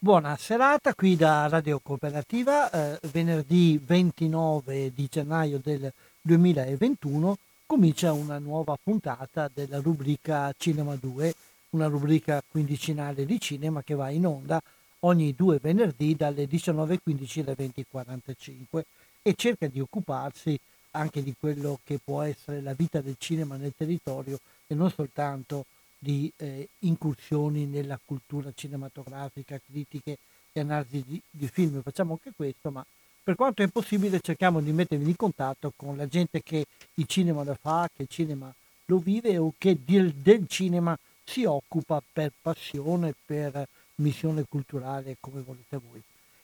Buona serata qui da Radio Cooperativa, venerdì 29 di gennaio del 2021 comincia una nuova puntata della rubrica Cinema 2, una rubrica quindicinale di cinema che va in onda ogni due venerdì dalle 19.15 alle 20.45 e cerca di occuparsi anche di quello che può essere la vita del cinema nel territorio e non soltanto di incursioni nella cultura cinematografica, critiche e analisi di film. Facciamo anche questo, ma per quanto è possibile cerchiamo di mettervi in contatto con la gente che il cinema lo fa, che il cinema lo vive o che del cinema si occupa per passione, per missione culturale, come volete voi.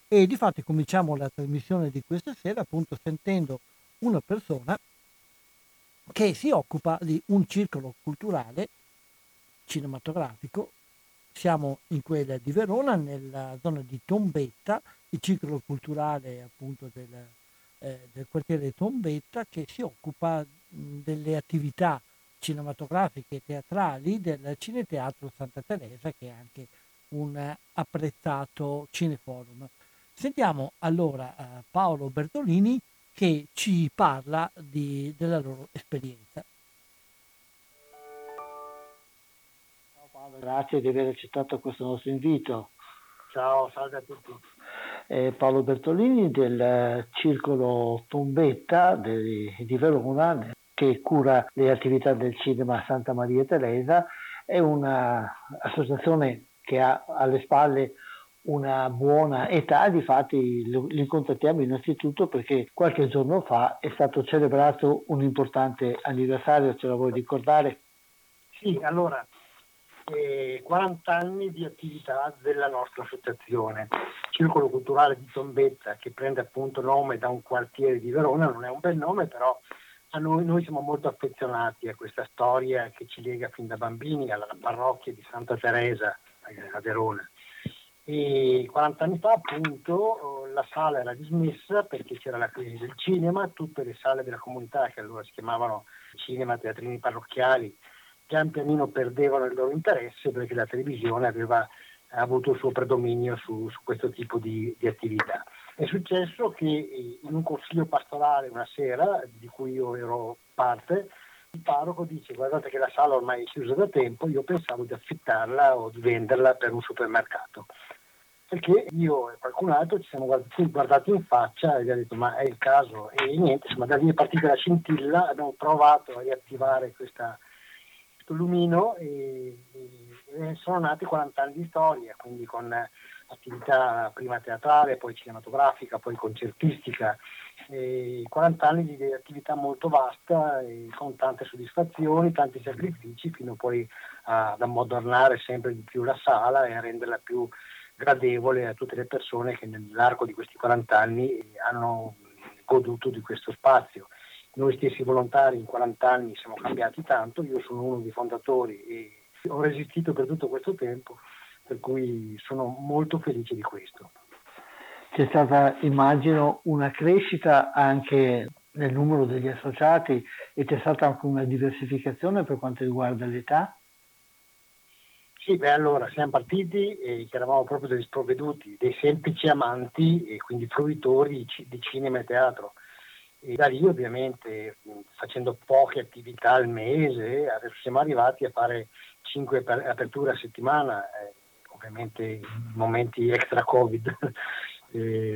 E difatti cominciamo la trasmissione di questa sera appunto sentendo una persona che si occupa di un circolo culturale cinematografico. Siamo in quella di Verona, nella zona di Tombetta, il circolo culturale appunto del quartiere Tombetta, che si occupa delle attività cinematografiche e teatrali del Cineteatro Santa Teresa, che è anche un apprezzato cineforum. Sentiamo allora Paolo Bertolini che ci parla della loro esperienza. Grazie di aver accettato questo nostro invito. Ciao, salve a tutti. Paolo Bertolini del Circolo Tombetta di Verona, che cura le attività del cinema Santa Maria Teresa. È un'associazione che ha alle spalle una buona età, difatti li contattiamo innanzitutto perché qualche giorno fa è stato celebrato un importante anniversario, ce la vuoi ricordare? Sì, allora... 40 anni di attività della nostra associazione. Circolo Culturale di Tombetta, che prende appunto nome da un quartiere di Verona, non è un bel nome, però a noi siamo molto affezionati a questa storia che ci lega fin da bambini alla parrocchia di Santa Teresa a Verona. E 40 anni fa appunto la sala era dismessa perché c'era la crisi del cinema, tutte le sale della comunità, che allora si chiamavano cinema, teatrini parrocchiali, pian pianino perdevano il loro interesse perché la televisione aveva avuto il suo predominio su questo tipo di attività. È successo che in un consiglio pastorale una sera, di cui io ero parte, il parroco dice: guardate che la sala ormai è chiusa da tempo, io pensavo di affittarla o di venderla per un supermercato. Perché io e qualcun altro ci siamo guardati in faccia e gli ho detto: ma è il caso? E niente, insomma, da lì è partita la scintilla, abbiamo provato a riattivare questo lumino e sono nati 40 anni di storia, quindi con attività prima teatrale, poi cinematografica, poi concertistica, 40 anni di attività molto vasta e con tante soddisfazioni, tanti sacrifici, fino poi ad ammodernare sempre di più la sala e a renderla più gradevole a tutte le persone che nell'arco di questi 40 anni hanno goduto di questo spazio. Noi stessi volontari in 40 anni siamo cambiati tanto, io sono uno dei fondatori e ho resistito per tutto questo tempo, per cui sono molto felice di questo. C'è stata, immagino, una crescita anche nel numero degli associati, e c'è stata anche una diversificazione per quanto riguarda l'età? Sì, beh, allora siamo partiti che eravamo proprio degli sprovveduti, dei semplici amanti e quindi fruitori di cinema e teatro. E da lì ovviamente, facendo poche attività al mese, siamo arrivati a fare 5 aperture a settimana, ovviamente in momenti extra Covid.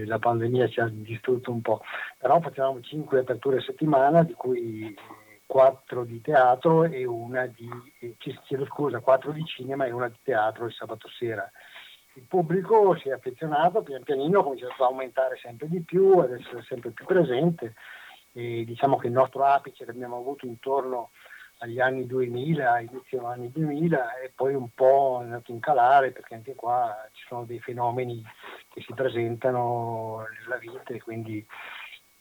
La pandemia ci ha distrutto un po', però facevamo 5 aperture a settimana, di cui 4 di teatro e una di 4 di cinema e una di teatro il sabato sera. Il pubblico si è affezionato, pian pianino ha cominciato ad aumentare sempre di più, ad essere sempre più presente, e diciamo che il nostro apice l'abbiamo avuto intorno agli anni 2000, inizio anni 2000, e poi un po' è andato in calare, perché anche qua ci sono dei fenomeni che si presentano nella vita, e quindi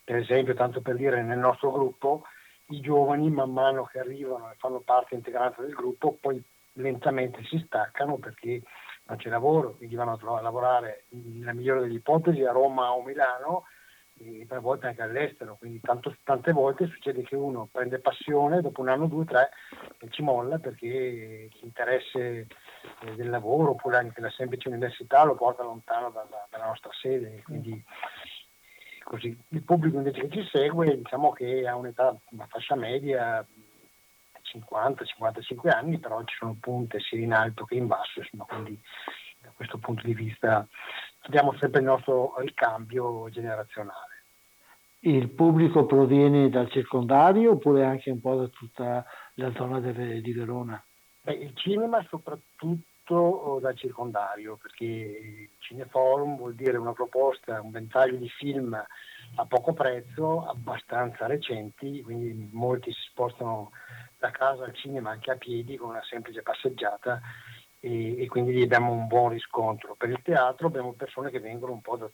per esempio, tanto per dire, nel nostro gruppo i giovani man mano che arrivano e fanno parte integrante del gruppo poi lentamente si staccano perché non c'è lavoro, quindi vanno a lavorare nella migliore delle ipotesi a Roma o Milano, e a volte anche all'estero, quindi tante volte succede che uno prende passione, dopo un anno, 2, 3 ci molla perché l'interesse del lavoro oppure anche la semplice università lo porta lontano dalla nostra sede, quindi così. Il pubblico invece che ci segue, diciamo che ha un'età, una fascia media 50-55 anni, però ci sono punte sia in alto che in basso, insomma, quindi da questo punto di vista abbiamo sempre il nostro ricambio generazionale. Il pubblico proviene dal circondario oppure anche un po' da tutta la zona di Verona? Beh, il cinema soprattutto dal circondario, perché il Cineforum vuol dire una proposta, un ventaglio di film a poco prezzo, abbastanza recenti, quindi molti si spostano da casa al cinema anche a piedi con una semplice passeggiata, e quindi abbiamo un buon riscontro. Per il teatro abbiamo persone che vengono un po' da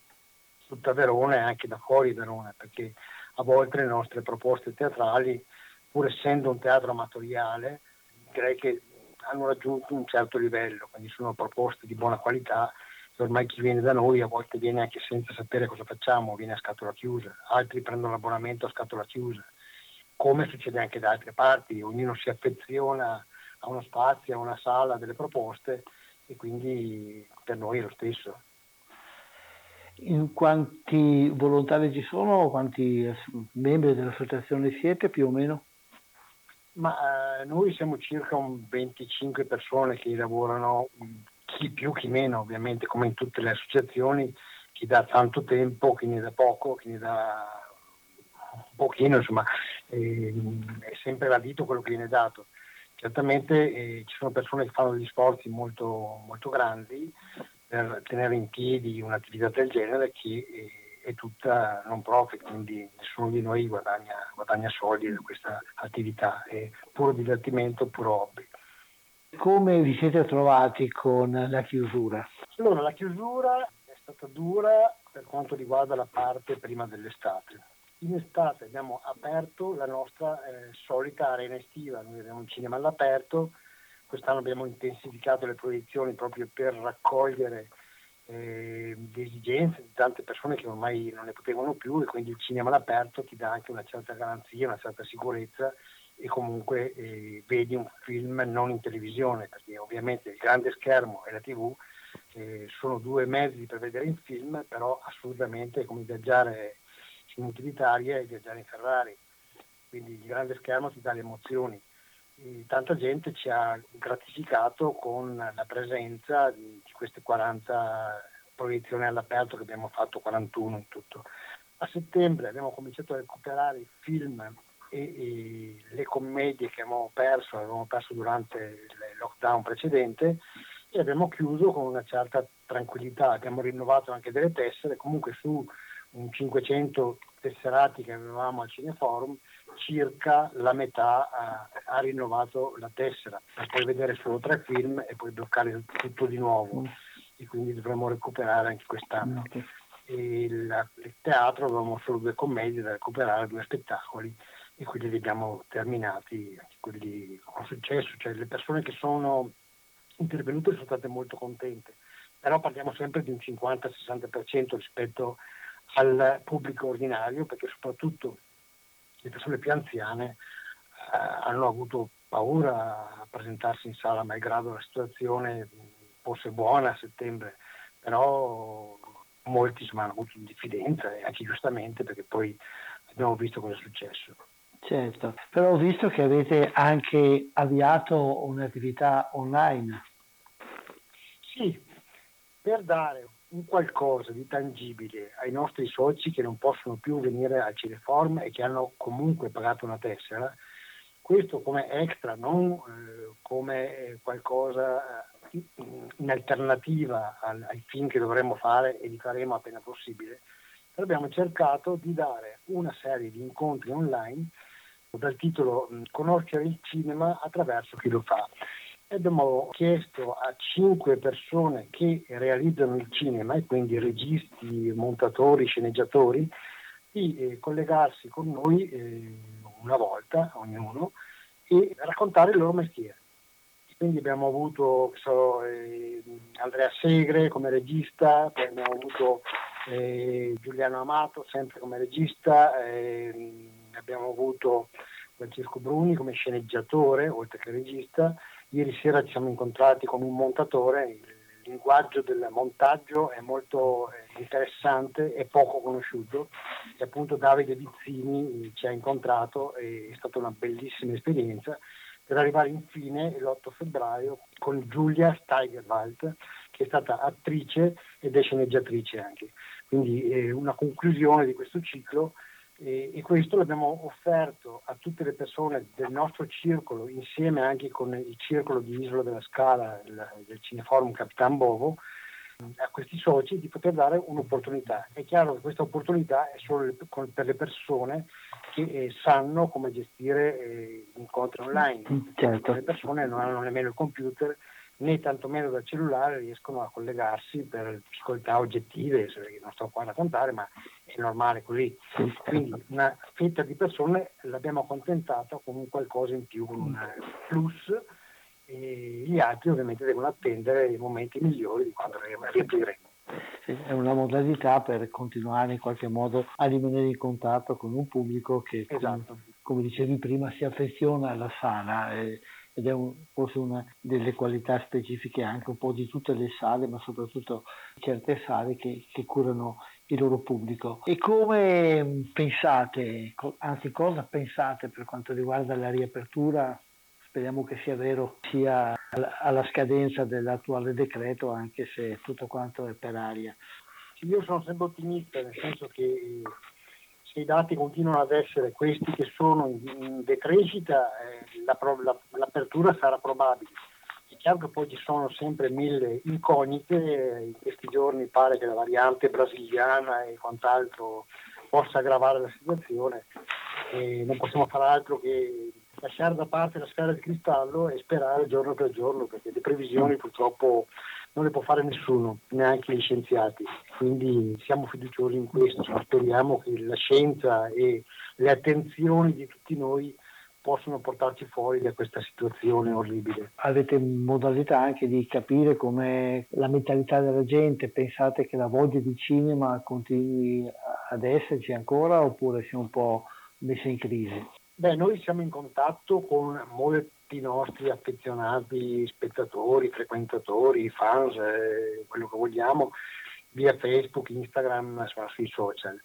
tutta Verona e anche da fuori Verona, perché a volte le nostre proposte teatrali, pur essendo un teatro amatoriale, direi che hanno raggiunto un certo livello, quindi sono proposte di buona qualità, e ormai chi viene da noi a volte viene anche senza sapere cosa facciamo, viene a scatola chiusa, altri prendono l'abbonamento a scatola chiusa, come succede anche da altre parti, ognuno si affeziona a uno spazio, a una sala, delle proposte, e quindi per noi è lo stesso. In quanti volontari ci sono, quanti membri dell'associazione siete più o meno? Ma noi siamo circa un 25 persone che lavorano, chi più chi meno, ovviamente come in tutte le associazioni, chi dà tanto tempo, chi ne dà poco, chi ne dà un pochino, insomma, è sempre gradito quello che viene dato. Certamente ci sono persone che fanno degli sforzi molto, molto grandi per tenere in piedi un'attività del genere che è tutta non profit, quindi nessuno di noi guadagna soldi da questa attività, è puro divertimento, puro hobby. Come vi siete trovati con la chiusura? Allora, la chiusura è stata dura per quanto riguarda la parte prima dell'estate. In estate abbiamo aperto la nostra solita arena estiva, noi abbiamo un cinema all'aperto, quest'anno abbiamo intensificato le proiezioni proprio per raccogliere le esigenze di tante persone che ormai non ne potevano più, e quindi il cinema all'aperto ti dà anche una certa garanzia, una certa sicurezza, e comunque vedi un film non in televisione, perché ovviamente il grande schermo e la TV sono due mezzi per vedere il film, però assolutamente è come viaggiare utilitaria e viaggiare in Ferrari, quindi il grande schermo ti dà le emozioni. E tanta gente ci ha gratificato con la presenza di queste 40 proiezioni all'aperto che abbiamo fatto, 41 in tutto. A settembre abbiamo cominciato a recuperare i film e le commedie che avevamo perso durante il lockdown precedente, e abbiamo chiuso con una certa tranquillità, abbiamo rinnovato anche delle tessere, comunque su un 500 tesserati che avevamo al Cineforum, circa la metà ha rinnovato la tessera, per poi vedere solo 3 film e poi bloccare tutto di nuovo, e quindi dovremmo recuperare anche quest'anno. Okay. E il teatro avevamo solo 2 commedie da recuperare, 2 spettacoli, e quelli li abbiamo terminati, anche quelli con successo, cioè le persone che sono intervenute sono state molto contente, però parliamo sempre di un 50-60% rispetto al pubblico ordinario, perché soprattutto le persone più anziane hanno avuto paura a presentarsi in sala, malgrado la situazione fosse buona a settembre, però molti hanno avuto diffidenza, e anche giustamente, perché poi abbiamo visto cosa è successo. Certo, però ho visto che avete anche avviato un'attività online. Sì, per dare un qualcosa di tangibile ai nostri soci che non possono più venire al Cineforum e che hanno comunque pagato una tessera, questo come extra, non come qualcosa in alternativa ai film che dovremmo fare e li faremo appena possibile. Abbiamo cercato di dare una serie di incontri online dal titolo Conoscere il cinema attraverso chi lo fa. E abbiamo chiesto a 5 persone che realizzano il cinema, e quindi registi, montatori, sceneggiatori, di collegarsi con noi una volta ognuno e raccontare il loro mestiere. Quindi abbiamo avuto Andrea Segre come regista, poi abbiamo avuto Giuliano Amato sempre come regista, abbiamo avuto Francesco Bruni come sceneggiatore oltre che regista. Ieri sera ci siamo incontrati con un montatore, il linguaggio del montaggio è molto interessante e poco conosciuto, e appunto Davide Vizzini ci ha incontrato, e è stata una bellissima esperienza, per arrivare infine l'8 febbraio con Giulia Steigerwald, che è stata attrice ed è sceneggiatrice anche. Quindi una conclusione di questo ciclo, e questo l'abbiamo offerto a tutte le persone del nostro circolo, insieme anche con il circolo di Isola della Scala del Cineforum Capitan Bovo, a questi soci, di poter dare un'opportunità. È chiaro che questa opportunità è solo per le persone che sanno come gestire incontri online. Certo. Le persone non hanno nemmeno il computer, né tantomeno dal cellulare riescono a collegarsi per difficoltà oggettive, non sto qua a raccontare, ma è normale così. Quindi una fetta di persone l'abbiamo accontentata con un qualcosa in più, con un plus, e gli altri ovviamente devono attendere i momenti migliori di quando riapriremo. Sì, è una modalità per continuare in qualche modo a rimanere in contatto con un pubblico che, esatto, come dicevi prima, si affeziona alla sala, ed è forse una delle qualità specifiche anche un po' di tutte le sale, ma soprattutto certe sale che curano il loro pubblico. E come pensate, cosa pensate per quanto riguarda la riapertura? Speriamo che sia vero, sia alla scadenza dell'attuale decreto, anche se tutto quanto è per aria. Io sono sempre ottimista, nel senso che se i dati continuano ad essere questi che sono in decrescita, l'apertura sarà probabile. È chiaro che poi ci sono sempre mille incognite, in questi giorni pare che la variante brasiliana e quant'altro possa aggravare la situazione, e non possiamo fare altro che lasciare da parte la sfera di cristallo e sperare giorno per giorno, perché le previsioni purtroppo non le può fare nessuno, neanche gli scienziati. Quindi siamo fiduciosi in questo, speriamo che la scienza e le attenzioni di tutti noi possono portarci fuori da questa situazione orribile. Avete modalità anche di capire come la mentalità della gente? Pensate che la voglia di cinema continui ad esserci ancora, oppure si è un po' messa in crisi? Beh, noi siamo in contatto con molti nostri affezionati spettatori, frequentatori, fans, quello che vogliamo, via Facebook, Instagram, sui social.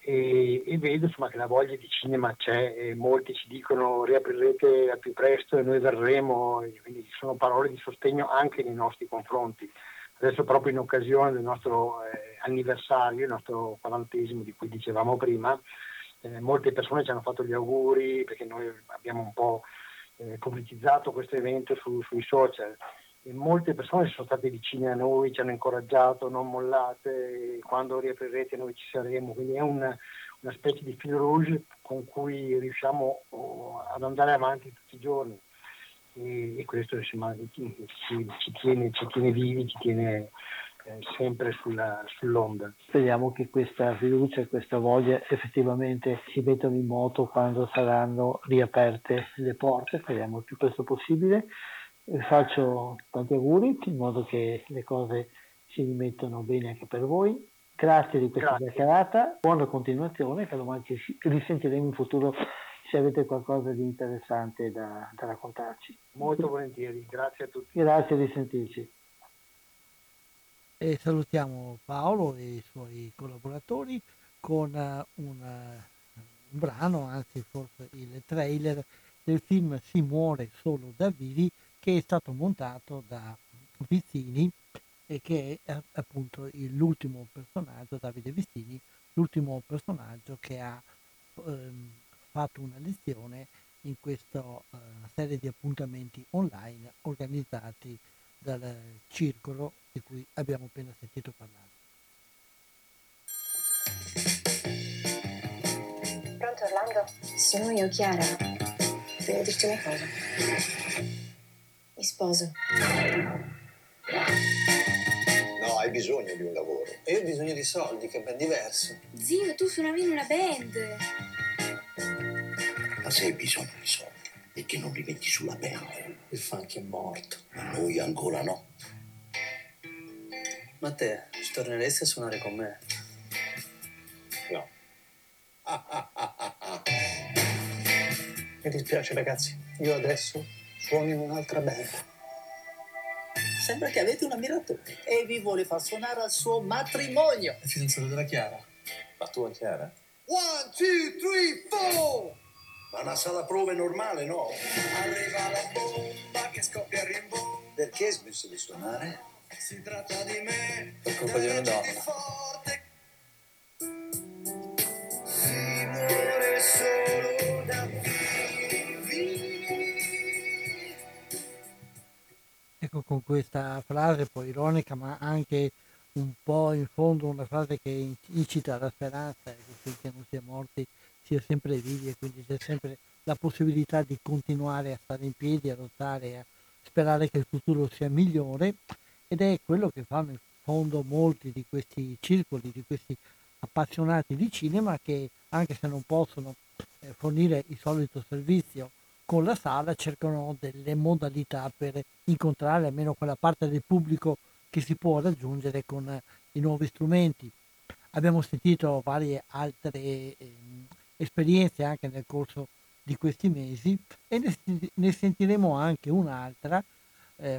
E vedo che la voglia di cinema c'è, e molti ci dicono riaprirete al più presto e noi verremo, e quindi ci sono parole di sostegno anche nei nostri confronti. Adesso proprio in occasione del nostro anniversario, il nostro 40° di cui dicevamo prima, molte persone ci hanno fatto gli auguri, perché noi abbiamo un po' pubblicizzato questo evento sui social, e molte persone sono state vicine a noi, ci hanno incoraggiato: non mollate, quando riaprirete noi ci saremo. Quindi è una specie di fil rouge con cui riusciamo ad andare avanti tutti i giorni, e questo insomma ci tiene vivi, ci tiene sempre sull'onda. Speriamo che questa fiducia e questa voglia effettivamente si mettano in moto quando saranno riaperte le porte, speriamo il più presto possibile. Faccio tanti auguri in modo che le cose si rimettano bene anche per voi, Grazie di questa chiacchierata, buona continuazione, che domani ci risentiremo in futuro se avete qualcosa di interessante da raccontarci. Molto volentieri, grazie a tutti. Grazie di sentirci. E salutiamo Paolo e i suoi collaboratori con un brano, anzi forse il trailer del film Si muore solo da vivi, che è stato montato da Vizzini e che è appunto l'ultimo personaggio, Davide Vizzini, l'ultimo personaggio che ha fatto una lezione in questa serie di appuntamenti online organizzati dal circolo di cui abbiamo appena sentito parlare. Pronto Orlando? Sono io, Chiara. Devo dirti una cosa. Mi sposo. No, hai bisogno di un lavoro. E io ho bisogno di soldi, che è ben diverso. Zio, tu suonavi in una band. Ma se hai bisogno di soldi, perché non li metti sulla pelle? Il funk è morto. Ma noi ancora no. Ma te, ci torneresti a suonare con me? No. Mi dispiace ragazzi, io adesso suono in un'altra band. Sembra che avete un ammiratore e vi vuole far suonare al suo matrimonio. È fidanzato della Chiara. La tua Chiara? 1, 2, 3, 4! Ma una sala prove normale, no? Arriva la bomba che scoppia il rimbombo. Perché hai smesso di suonare? Si tratta di me. Per colpa di una donna. Si muore solo da vivi. Ecco, con questa frase poi ironica, ma anche un po' in fondo una frase che incita alla speranza, che non si è morti, si è sempre vivi e quindi c'è sempre la possibilità di continuare a stare in piedi, a lottare, a sperare che il futuro sia migliore, ed è quello che fanno in fondo molti di questi circoli, di questi appassionati di cinema che, anche se non possono fornire il solito servizio con la sala, cercano delle modalità per incontrare almeno quella parte del pubblico che si può raggiungere con i nuovi strumenti. Abbiamo sentito varie altre esperienze anche nel corso di questi mesi e ne sentiremo anche un'altra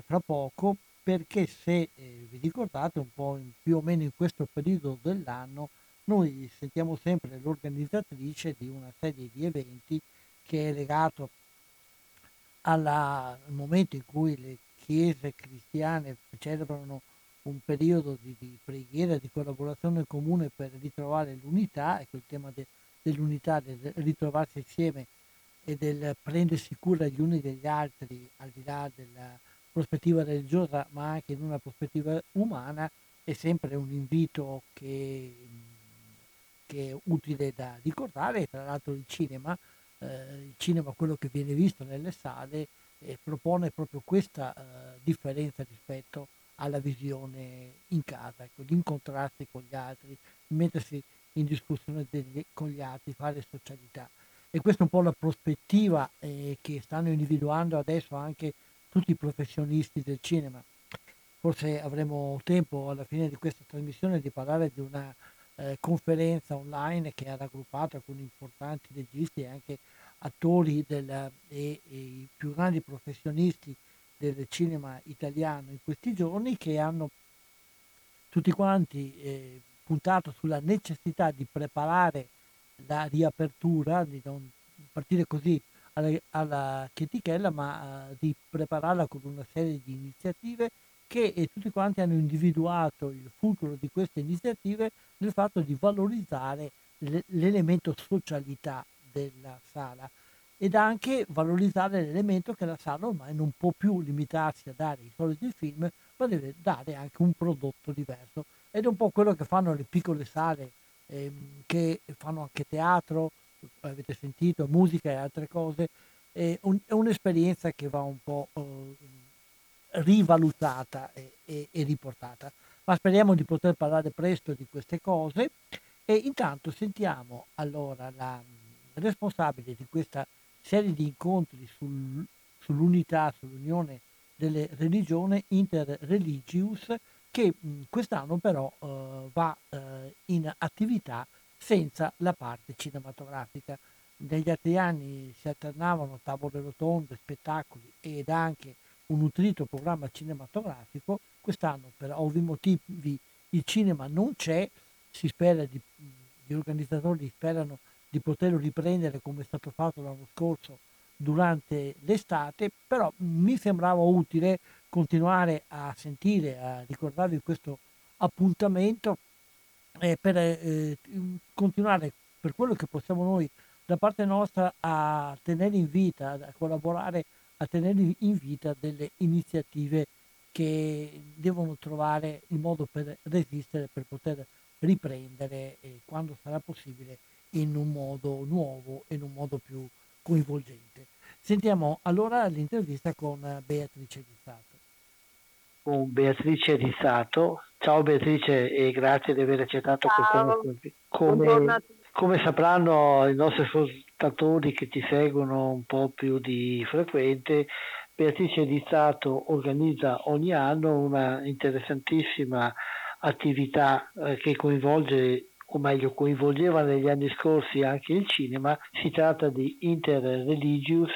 fra poco, perché se vi ricordate un po' più o meno in questo periodo dell'anno noi sentiamo sempre l'organizzatrice di una serie di eventi che è legato al momento in cui le chiese cristiane celebrano un periodo di preghiera, di collaborazione comune per ritrovare l'unità. Ecco il tema dell'unità, del ritrovarsi insieme e del prendersi cura gli uni degli altri, al di là della prospettiva religiosa, ma anche in una prospettiva umana, è sempre un invito che è utile da ricordare. Tra l'altro il cinema, quello che viene visto nelle sale, propone proprio questa differenza rispetto alla visione in casa, ecco, di incontrarsi con gli altri, mettersi in discussione con gli altri, fare socialità. E questa è un po' la prospettiva che stanno individuando adesso anche tutti i professionisti del cinema. Forse avremo tempo alla fine di questa trasmissione di parlare di una conferenza online che ha raggruppato alcuni importanti registi e anche attori e i più grandi professionisti del cinema italiano in questi giorni, che hanno tutti quanti puntato sulla necessità di preparare la riapertura, di non partire così alla chetichella, ma di prepararla con una serie di iniziative che tutti quanti hanno individuato il futuro di queste iniziative nel fatto di valorizzare l'elemento socialità della sala ed anche valorizzare l'elemento che la sala ormai non può più limitarsi a dare i soliti film, ma deve dare anche un prodotto diverso. Ed è un po' quello che fanno le piccole sale, che fanno anche teatro, avete sentito, musica e altre cose. È un'esperienza che va un po' rivalutata e riportata. Ma speriamo di poter parlare presto di queste cose. E intanto sentiamo allora la responsabile di questa serie di incontri sull'unità, sull'unione delle religioni, Inter Religious, che quest'anno però va in attività senza la parte cinematografica. Negli altri anni si alternavano tavole rotonde, spettacoli ed anche un nutrito programma cinematografico. Quest'anno per ovvi motivi il cinema non c'è, si spera di, gli organizzatori sperano di poterlo riprendere come è stato fatto l'anno scorso durante l'estate, però mi sembrava utile continuare a sentire, a ricordarvi questo appuntamento per continuare per quello che possiamo noi da parte nostra a tenere in vita, a collaborare, a tenere in vita delle iniziative che devono trovare il modo per resistere, per poter riprendere quando sarà possibile in un modo nuovo e in un modo più coinvolgente. Sentiamo allora l'intervista con Beatrice di Stato. Con Beatrice di Stato. Ciao Beatrice e grazie di aver accettato questa nostra intervista. Come sapranno i nostri ascoltatori che ci seguono un po' più di frequente, Beatrice di Stato organizza ogni anno una interessantissima attività che coinvolge, o meglio coinvolgeva negli anni scorsi anche il cinema. Si tratta di Inter Religious,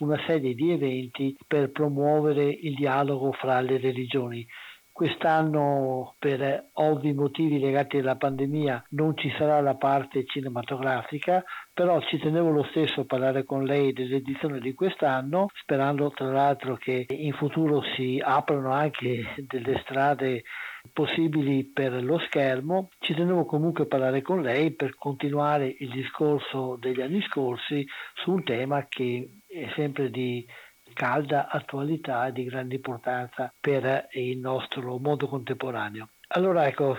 una serie di eventi per promuovere il dialogo fra le religioni. Quest'anno, per ovvi motivi legati alla pandemia, non ci sarà la parte cinematografica, però ci tenevo lo stesso a parlare con lei dell'edizione di quest'anno, sperando tra l'altro che in futuro si aprano anche delle strade possibili per lo schermo. Ci tenevo comunque a parlare con lei per continuare il discorso degli anni scorsi su un tema che è sempre di calda attualità e di grande importanza per il nostro mondo contemporaneo. Allora ecco,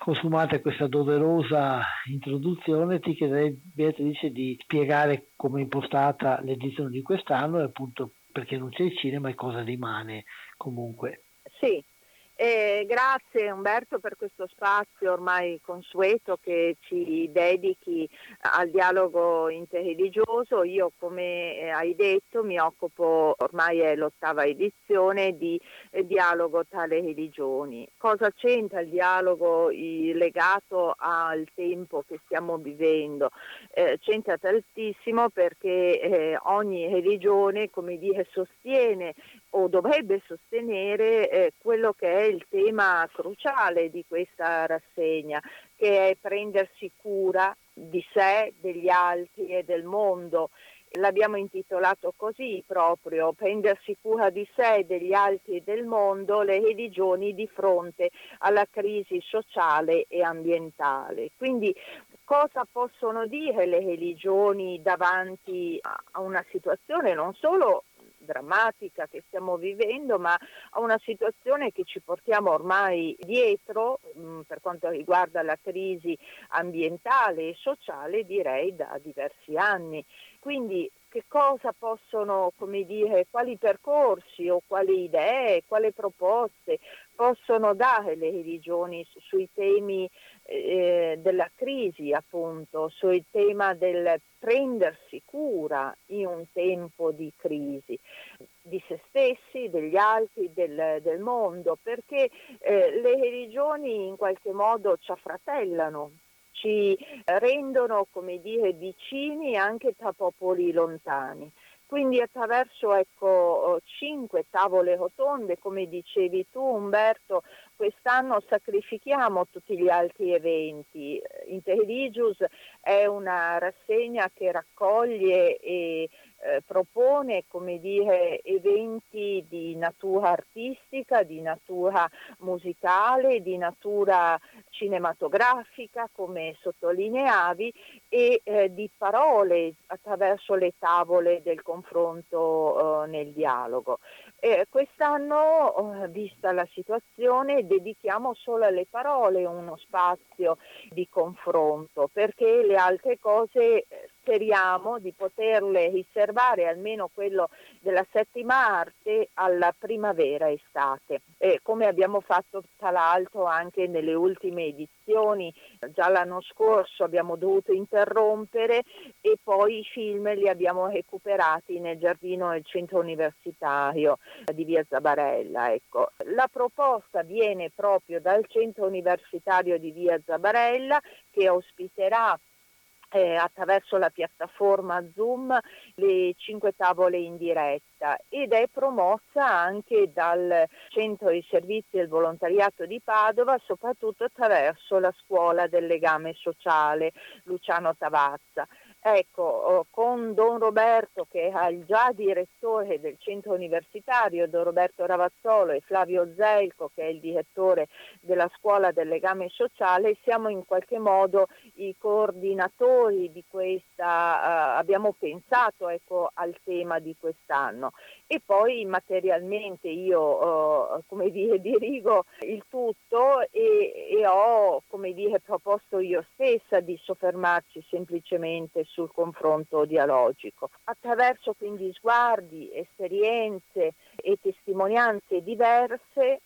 consumata questa doverosa introduzione, ti chiederei Beatrice di spiegare come è impostata l'edizione di quest'anno e appunto perché non c'è il cinema e cosa rimane comunque. Sì. Grazie Umberto per questo spazio ormai consueto che ci dedichi al dialogo interreligioso. Io, come hai detto, mi occupo, ormai è l'8ª edizione, di dialogo tra le religioni. Cosa c'entra il dialogo legato al tempo che stiamo vivendo? C'entra tantissimo perché ogni religione, come dire, sostiene o dovrebbe sostenere quello che è il tema cruciale di questa rassegna, che è prendersi cura di sé, degli altri e del mondo. L'abbiamo intitolato così proprio, prendersi cura di sé, degli altri e del mondo, le religioni di fronte alla crisi sociale e ambientale. Quindi cosa possono dire le religioni davanti a una situazione non solo drammatica che stiamo vivendo, ma a una situazione che ci portiamo ormai dietro per quanto riguarda la crisi ambientale e sociale, direi da diversi anni. Quindi che cosa possono, come dire, quali percorsi o quali idee, quali proposte possono dare le religioni sui temi della crisi, appunto, sul tema del prendersi cura in un tempo di crisi, di se stessi, degli altri, del mondo, perché le religioni in qualche modo ci affratellano, ci rendono, come dire, vicini anche tra popoli lontani. Quindi attraverso, ecco, 5 tavole rotonde, come dicevi tu Umberto, quest'anno sacrifichiamo tutti gli altri eventi. Interreligious è una rassegna che raccoglie e propone, come dire, eventi di natura artistica, di natura musicale, di natura cinematografica, come sottolineavi, e di parole attraverso le tavole del confronto nel dialogo. Quest'anno, vista la situazione, dedichiamo solo alle parole uno spazio di confronto, perché le altre cose speriamo di poterle riservare almeno quello della settima arte alla primavera-estate, come abbiamo fatto tra l'altro anche nelle ultime edizioni. Già l'anno scorso abbiamo dovuto interrompere e poi i film li abbiamo recuperati nel giardino del centro universitario di via Zabarella. Ecco. La proposta viene proprio dal centro universitario di via Zabarella, che ospiterà attraverso la piattaforma Zoom le 5 tavole in diretta, ed è promossa anche dal Centro di Servizi del Volontariato di Padova, soprattutto attraverso la Scuola del Legame Sociale Luciano Tavazza. Ecco, con don Roberto, che era già direttore del centro universitario, don Roberto Ravazzolo, e Flavio Zelco, che è il direttore della Scuola del Legame Sociale, siamo in qualche modo i coordinatori di questa, abbiamo pensato al tema di quest'anno. E poi materialmente io dirigo il tutto e ho proposto io stessa di soffermarci semplicemente sul confronto dialogico. Attraverso quindi sguardi, esperienze e testimonianze diverse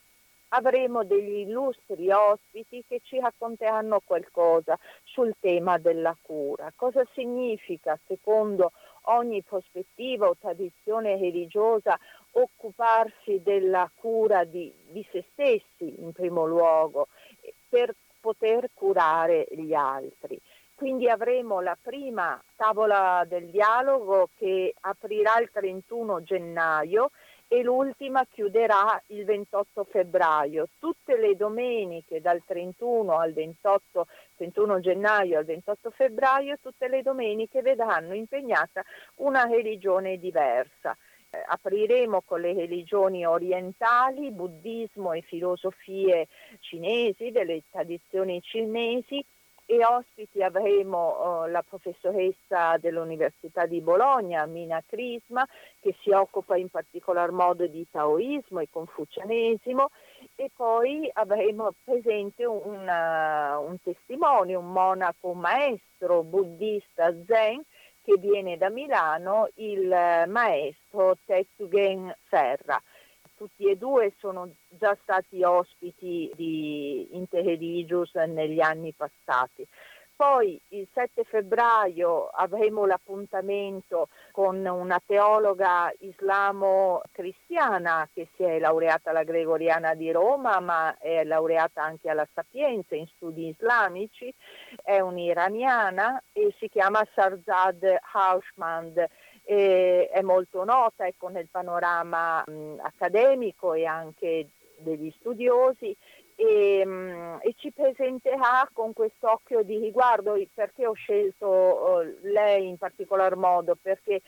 avremo degli illustri ospiti che ci racconteranno qualcosa sul tema della cura. Cosa significa, secondo ogni prospettiva o tradizione religiosa, occuparsi della cura di se stessi in primo luogo per poter curare gli altri. Quindi avremo la prima tavola del dialogo che aprirà il 31 gennaio e l'ultima chiuderà il 28 febbraio. Tutte le domeniche dal 31 gennaio al 28 febbraio, tutte le domeniche vedranno impegnata una religione diversa. Apriremo con le religioni orientali, buddismo e filosofie cinesi, delle tradizioni cinesi, e ospiti avremo la professoressa dell'Università di Bologna, Mina Crisma, che si occupa in particolar modo di taoismo e confucianesimo, e poi avremo presente un testimone, un monaco maestro buddista zen che viene da Milano, il maestro Tetsugen Ferra. Tutti e due sono già stati ospiti di Inter Religious negli anni passati. Poi il 7 febbraio avremo l'appuntamento con una teologa islamo-cristiana che si è laureata alla Gregoriana di Roma, ma è laureata anche alla Sapienza in studi islamici, è un'iraniana e si chiama Shahrzad Houshmand. È molto nota nel panorama accademico e anche degli studiosi, e ci presenterà con quest'occhio di riguardo. Perché ho scelto lei in particolar modo? Perché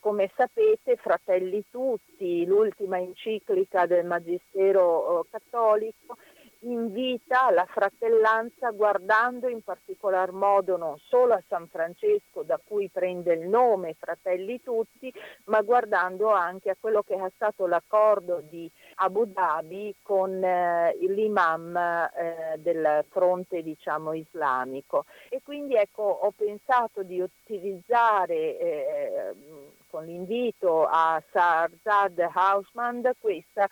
come sapete Fratelli Tutti, l'ultima enciclica del Magistero cattolico, invita alla fratellanza guardando in particolar modo non solo a San Francesco, da cui prende il nome Fratelli Tutti, ma guardando anche a quello che era stato l'accordo di Abu Dhabi con l'imam del fronte islamico. E quindi ho pensato di utilizzare con l'invito a Shahrzad Houshmand questa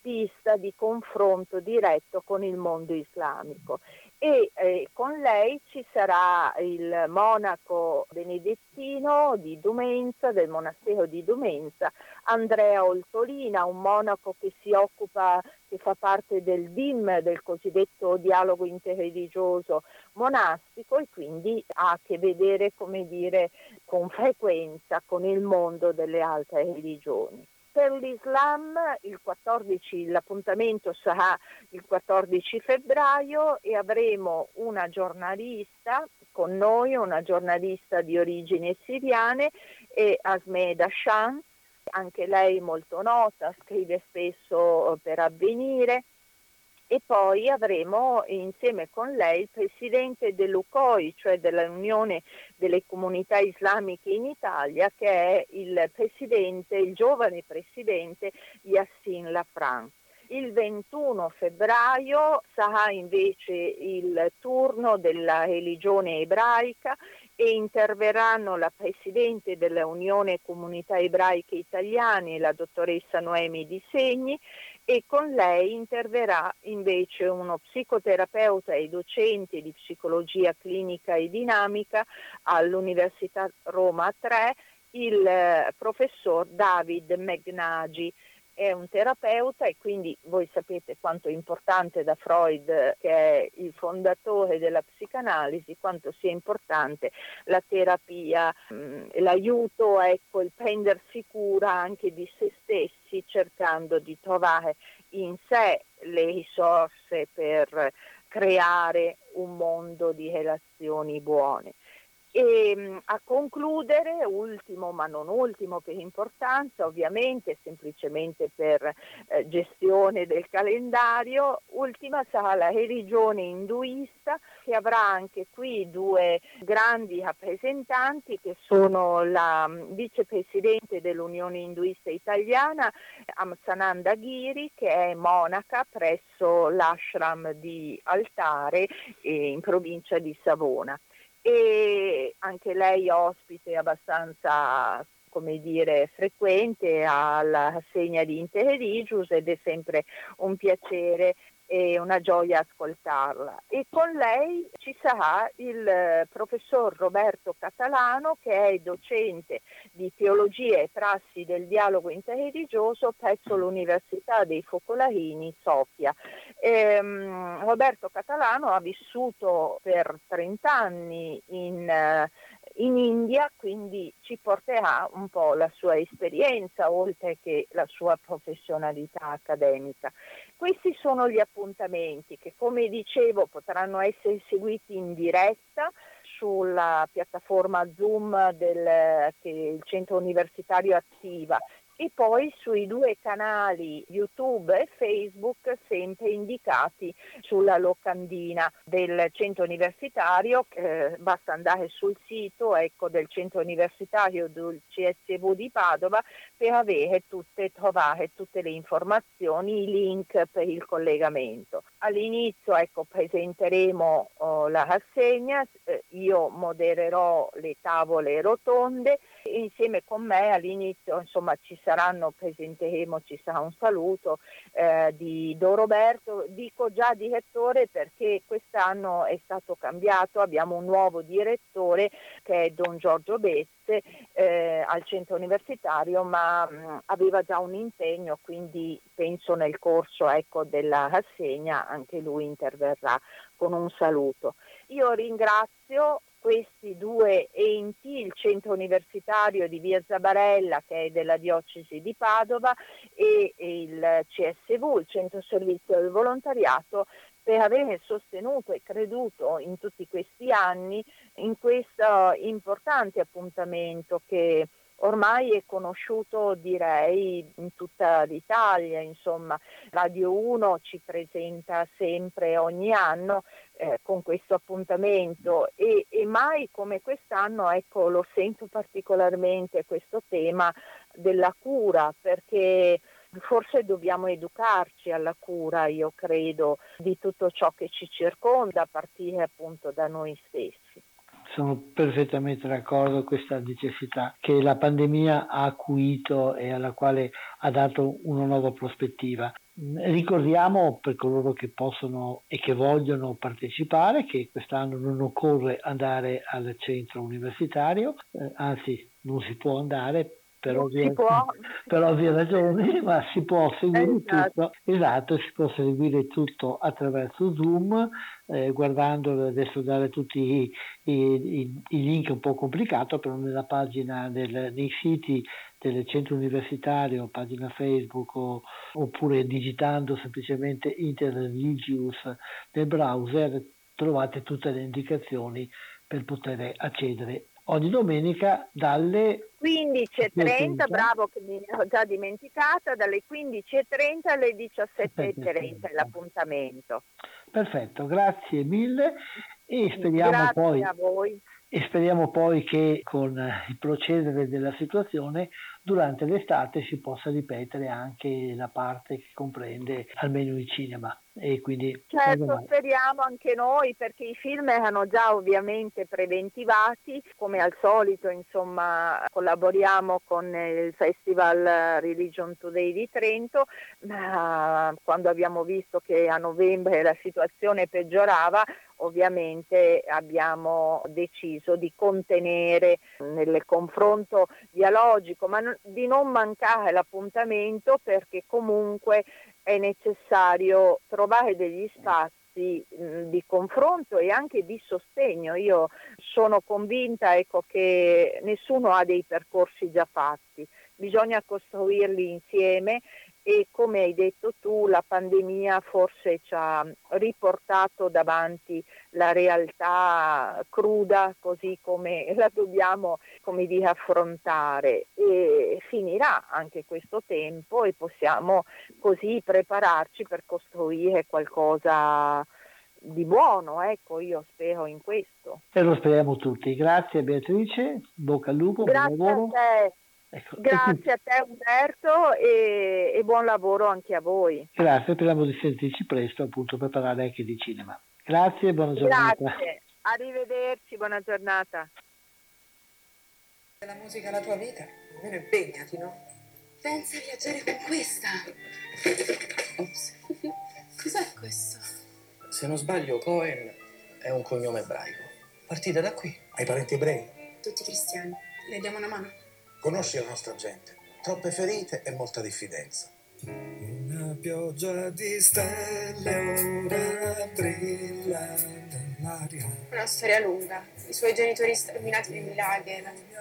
pista di confronto diretto con il mondo islamico, e con lei ci sarà il monaco benedettino di Dumenza, del monastero di Dumenza, Andrea Oltolina, un monaco che si occupa, che fa parte del DIM, del cosiddetto dialogo interreligioso monastico, e quindi ha a che vedere, con frequenza con il mondo delle altre religioni. Per l'Islam l'appuntamento sarà il 14 febbraio e avremo una giornalista con noi, una giornalista di origine siriane, Asmae Dachan, anche lei molto nota, scrive spesso per Avvenire. E poi avremo insieme con lei il presidente dell'UCOI, cioè dell'Unione delle Comunità Islamiche in Italia, che è il giovane presidente Yassin Lafran. Il 21 febbraio sarà invece il turno della religione ebraica e interverranno la Presidente della Unione Comunità Ebraiche Italiane, la dottoressa Noemi Di Segni, e con lei interverrà invece uno psicoterapeuta e docente di psicologia clinica e dinamica all'Università Roma III, il professor David Megnagi. È un terapeuta e quindi voi sapete quanto è importante da Freud, che è il fondatore della psicanalisi, quanto sia importante la terapia, l'aiuto, ecco, il prendersi cura anche di se stessi, cercando di trovare in sé le risorse per creare un mondo di relazioni buone. E a concludere, ultimo ma non ultimo per importanza, ovviamente, semplicemente per gestione del calendario, ultima sarà la religione induista, che avrà anche qui due grandi rappresentanti, che sono la vicepresidente dell'Unione Induista Italiana, Amsananda Ghiri, che è monaca presso l'ashram di Altare in provincia di Savona. E anche lei ospite abbastanza, come dire, frequente alla rassegna di Inter Religious, ed è sempre un piacere e una gioia ascoltarla. E con lei ci sarà il professor Roberto Catalano, che è docente di teologia e prassi del dialogo interreligioso presso l'Università dei Focolarini Sofia. Roberto Catalano ha vissuto per 30 anni in India, quindi ci porterà un po' la sua esperienza oltre che la sua professionalità accademica. Questi sono gli appuntamenti che, come dicevo, potranno essere seguiti in diretta sulla piattaforma Zoom che il Centro Universitario attiva, e poi sui due canali YouTube e Facebook sempre indicati sulla locandina del centro universitario. Basta andare sul sito, ecco, del centro universitario del CSV di Padova per trovare tutte le informazioni, i link per il collegamento. All'inizio, ecco, presenteremo la rassegna, io modererò le tavole rotonde e insieme con me all'inizio, insomma, ci sarà un saluto di Don Roberto, dico già direttore perché quest'anno è stato cambiato, abbiamo un nuovo direttore che è don Giorgio Besse al centro universitario, ma aveva già un impegno, quindi penso nel corso, ecco, della rassegna anche lui interverrà con un saluto. Io ringrazio questi due enti, il centro universitario di via Zabarella, che è della diocesi di Padova, e il CSV, il centro servizio del volontariato, per aver sostenuto e creduto in tutti questi anni in questo importante appuntamento che ormai è conosciuto, direi, in tutta l'Italia. Insomma, Radio 1 ci presenta sempre ogni anno con questo appuntamento e mai come quest'anno, ecco, lo sento particolarmente questo tema della cura, perché forse dobbiamo educarci alla cura, io credo, di tutto ciò che ci circonda, a partire appunto da noi stessi. Sono perfettamente d'accordo con questa necessità che la pandemia ha acuito e alla quale ha dato una nuova prospettiva. Ricordiamo, per coloro che possono e che vogliono partecipare, che quest'anno non occorre andare al centro universitario, anzi non si può andare, per ovvie ragioni, ma si può seguire tutto, esatto, si può seguire tutto attraverso Zoom, guardando, adesso dare tutti i link è un po' complicato, però nella pagina dei siti del centro universitario, pagina Facebook oppure digitando semplicemente Inter Religious nel browser, trovate tutte le indicazioni per poter accedere ogni domenica dalle 15:30, bravo, che mi ero già dimenticata, dalle 15:30 alle 17:30 l'appuntamento. Perfetto, grazie mille e speriamo poi che con il procedere della situazione durante l'estate si possa ripetere anche la parte che comprende almeno il cinema. E quindi certo, speriamo anche noi, perché i film erano già ovviamente preventivati, come al solito insomma collaboriamo con il Festival Religion Today di Trento, ma quando abbiamo visto che a novembre la situazione peggiorava, ovviamente abbiamo deciso di contenere nel confronto dialogico, ma di non mancare l'appuntamento, perché comunque è necessario trovare degli spazi di confronto e anche di sostegno. Io sono convinta, ecco, che nessuno ha dei percorsi già fatti, bisogna costruirli insieme, e come hai detto tu la pandemia forse ci ha riportato davanti la realtà cruda così come la dobbiamo, come dire, affrontare, e finirà anche questo tempo e possiamo così prepararci per costruire qualcosa di buono, ecco, io spero in questo. E lo speriamo tutti. Grazie Beatrice, bocca al lupo, grazie, buon lavoro. A te. Ecco. Grazie a te Umberto e buon lavoro anche a voi. Grazie, speriamo di sentirci presto appunto per parlare anche di cinema. Grazie e buona giornata. Grazie, arrivederci, buona giornata. La musica è la tua vita, almeno impegnati, no? Pensa a viaggiare con questa. Ops. Cos'è questo? Se non sbaglio Cohen è un cognome ebraico. Partita da qui. Hai parenti ebrei? Tutti cristiani. Le diamo una mano? Conosci la nostra gente, troppe ferite e molta diffidenza. Una pioggia di stelle ora brilla nell'aria. Una storia lunga, i suoi genitori sterminati nel Gulag.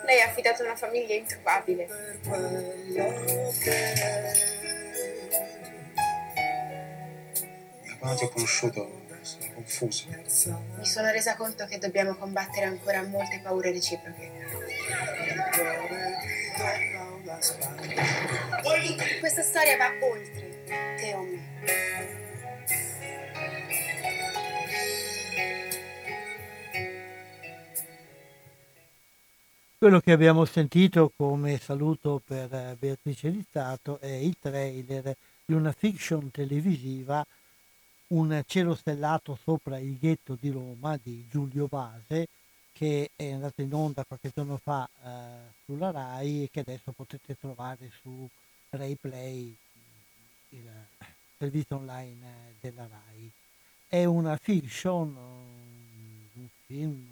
Lei ha affidato una famiglia introvabile. Per quello che è. Da quando ti ho conosciuto sono confuso. Mi sono resa conto che dobbiamo combattere ancora molte paure reciproche. Questa storia va oltre te o me. Quello che abbiamo sentito come saluto per Beatrice di Stato è il trailer di una fiction televisiva, Un cielo stellato sopra il ghetto di Roma, di Giulio Vase, che è andato in onda qualche giorno fa sulla Rai e che adesso potete trovare su Rai Play, il servizio online della Rai. È una fiction, un film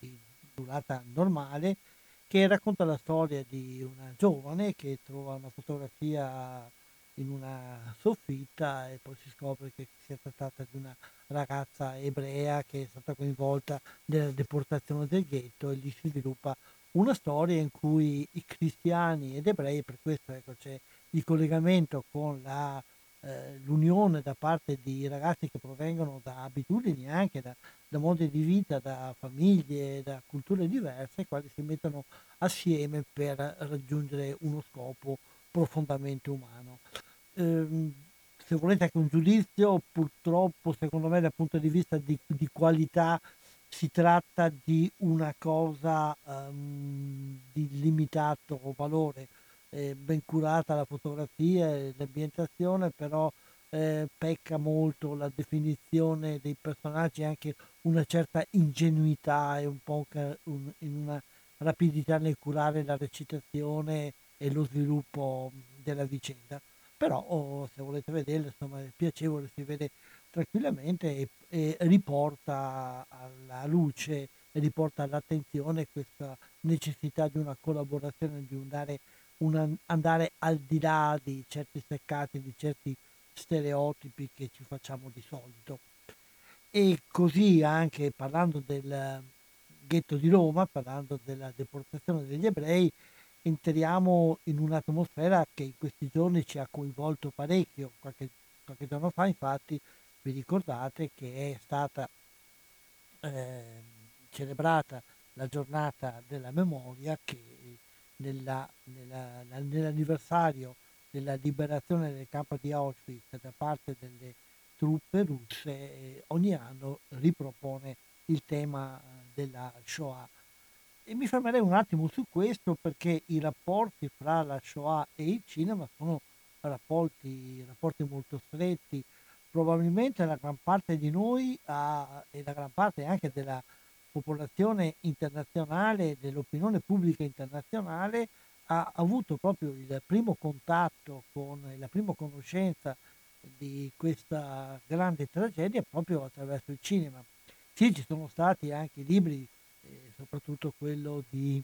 di durata normale, che racconta la storia di una giovane che trova una fotografia in una soffitta e poi si scopre che si è trattata di una ragazza ebrea che è stata coinvolta nella deportazione del ghetto, e lì si sviluppa una storia in cui i cristiani ed ebrei, per questo ecco, c'è il collegamento con l'unione da parte di ragazzi che provengono da abitudini, anche da modi di vita, da famiglie, da culture diverse, quali si mettono assieme per raggiungere uno scopo profondamente umano. Se volete anche un giudizio, purtroppo secondo me dal punto di vista di qualità si tratta di una cosa di limitato valore, ben curata la fotografia e l'ambientazione, però pecca molto la definizione dei personaggi, anche una certa ingenuità e un po' una rapidità nel curare la recitazione e lo sviluppo della vicenda. Però se volete vederlo, insomma, è piacevole, si vede tranquillamente e riporta alla luce e riporta all'attenzione questa necessità di una collaborazione, di andare al di là di certi steccati, di certi stereotipi che ci facciamo di solito. E così anche parlando del ghetto di Roma, parlando della deportazione degli ebrei, entriamo in un'atmosfera che in questi giorni ci ha coinvolto parecchio. Qualche giorno fa, infatti, vi ricordate che è stata celebrata la giornata della memoria, che nell'anniversario della liberazione del campo di Auschwitz da parte delle truppe russe ogni anno ripropone il tema della Shoah. E mi fermerei un attimo su questo, perché i rapporti fra la Shoah e il cinema sono rapporti molto stretti. Probabilmente la gran parte di noi e la gran parte anche della popolazione internazionale, dell'opinione pubblica internazionale, ha avuto proprio il primo contatto con la prima conoscenza di questa grande tragedia proprio attraverso il cinema. Sì, ci sono stati anche libri, soprattutto quello di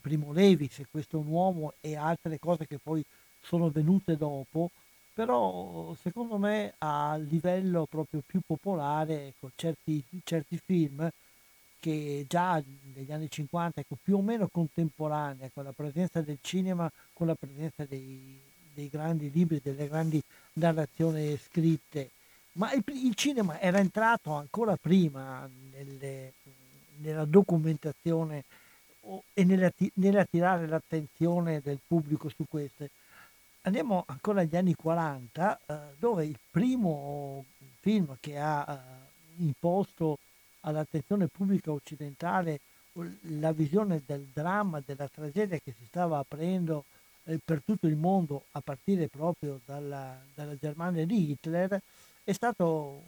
Primo Levi, Se questo è un uomo, e altre cose che poi sono venute dopo, però secondo me a livello proprio più popolare, ecco, certi film che già negli anni 50, ecco, più o meno contemporanea con la presenza del cinema, con la presenza dei grandi libri, delle grandi narrazioni scritte, ma il cinema era entrato ancora prima nella documentazione e nell'attirare l'attenzione del pubblico su queste. Andiamo ancora agli anni 40, dove il primo film che ha imposto all'attenzione pubblica occidentale la visione del dramma, della tragedia che si stava aprendo per tutto il mondo, a partire proprio dalla Germania di Hitler, è stato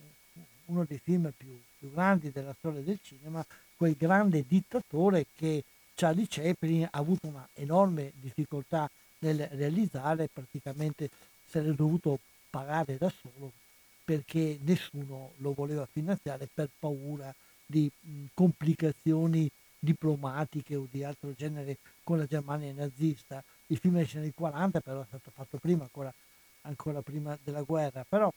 uno dei film più grandi della storia del cinema, quel grande dittatore che Charlie Chaplin ha avuto una enorme difficoltà nel realizzare, praticamente se l'è dovuto pagare da solo perché nessuno lo voleva finanziare per paura di complicazioni diplomatiche o di altro genere con la Germania nazista. Il film esce nel 40, però è stato fatto prima, ancora prima della guerra. Però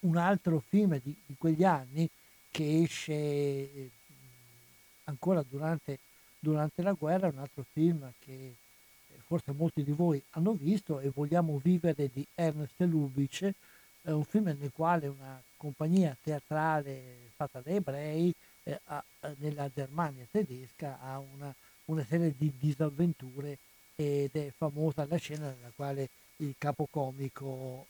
un altro film di quegli anni che esce ancora durante la guerra, un altro film che forse molti di voi hanno visto, e Vogliamo vivere di Ernst Lubitsch, è un film nel quale una compagnia teatrale fatta da ebrei nella Germania tedesca ha una serie di disavventure, ed è famosa la scena nella quale il capocomico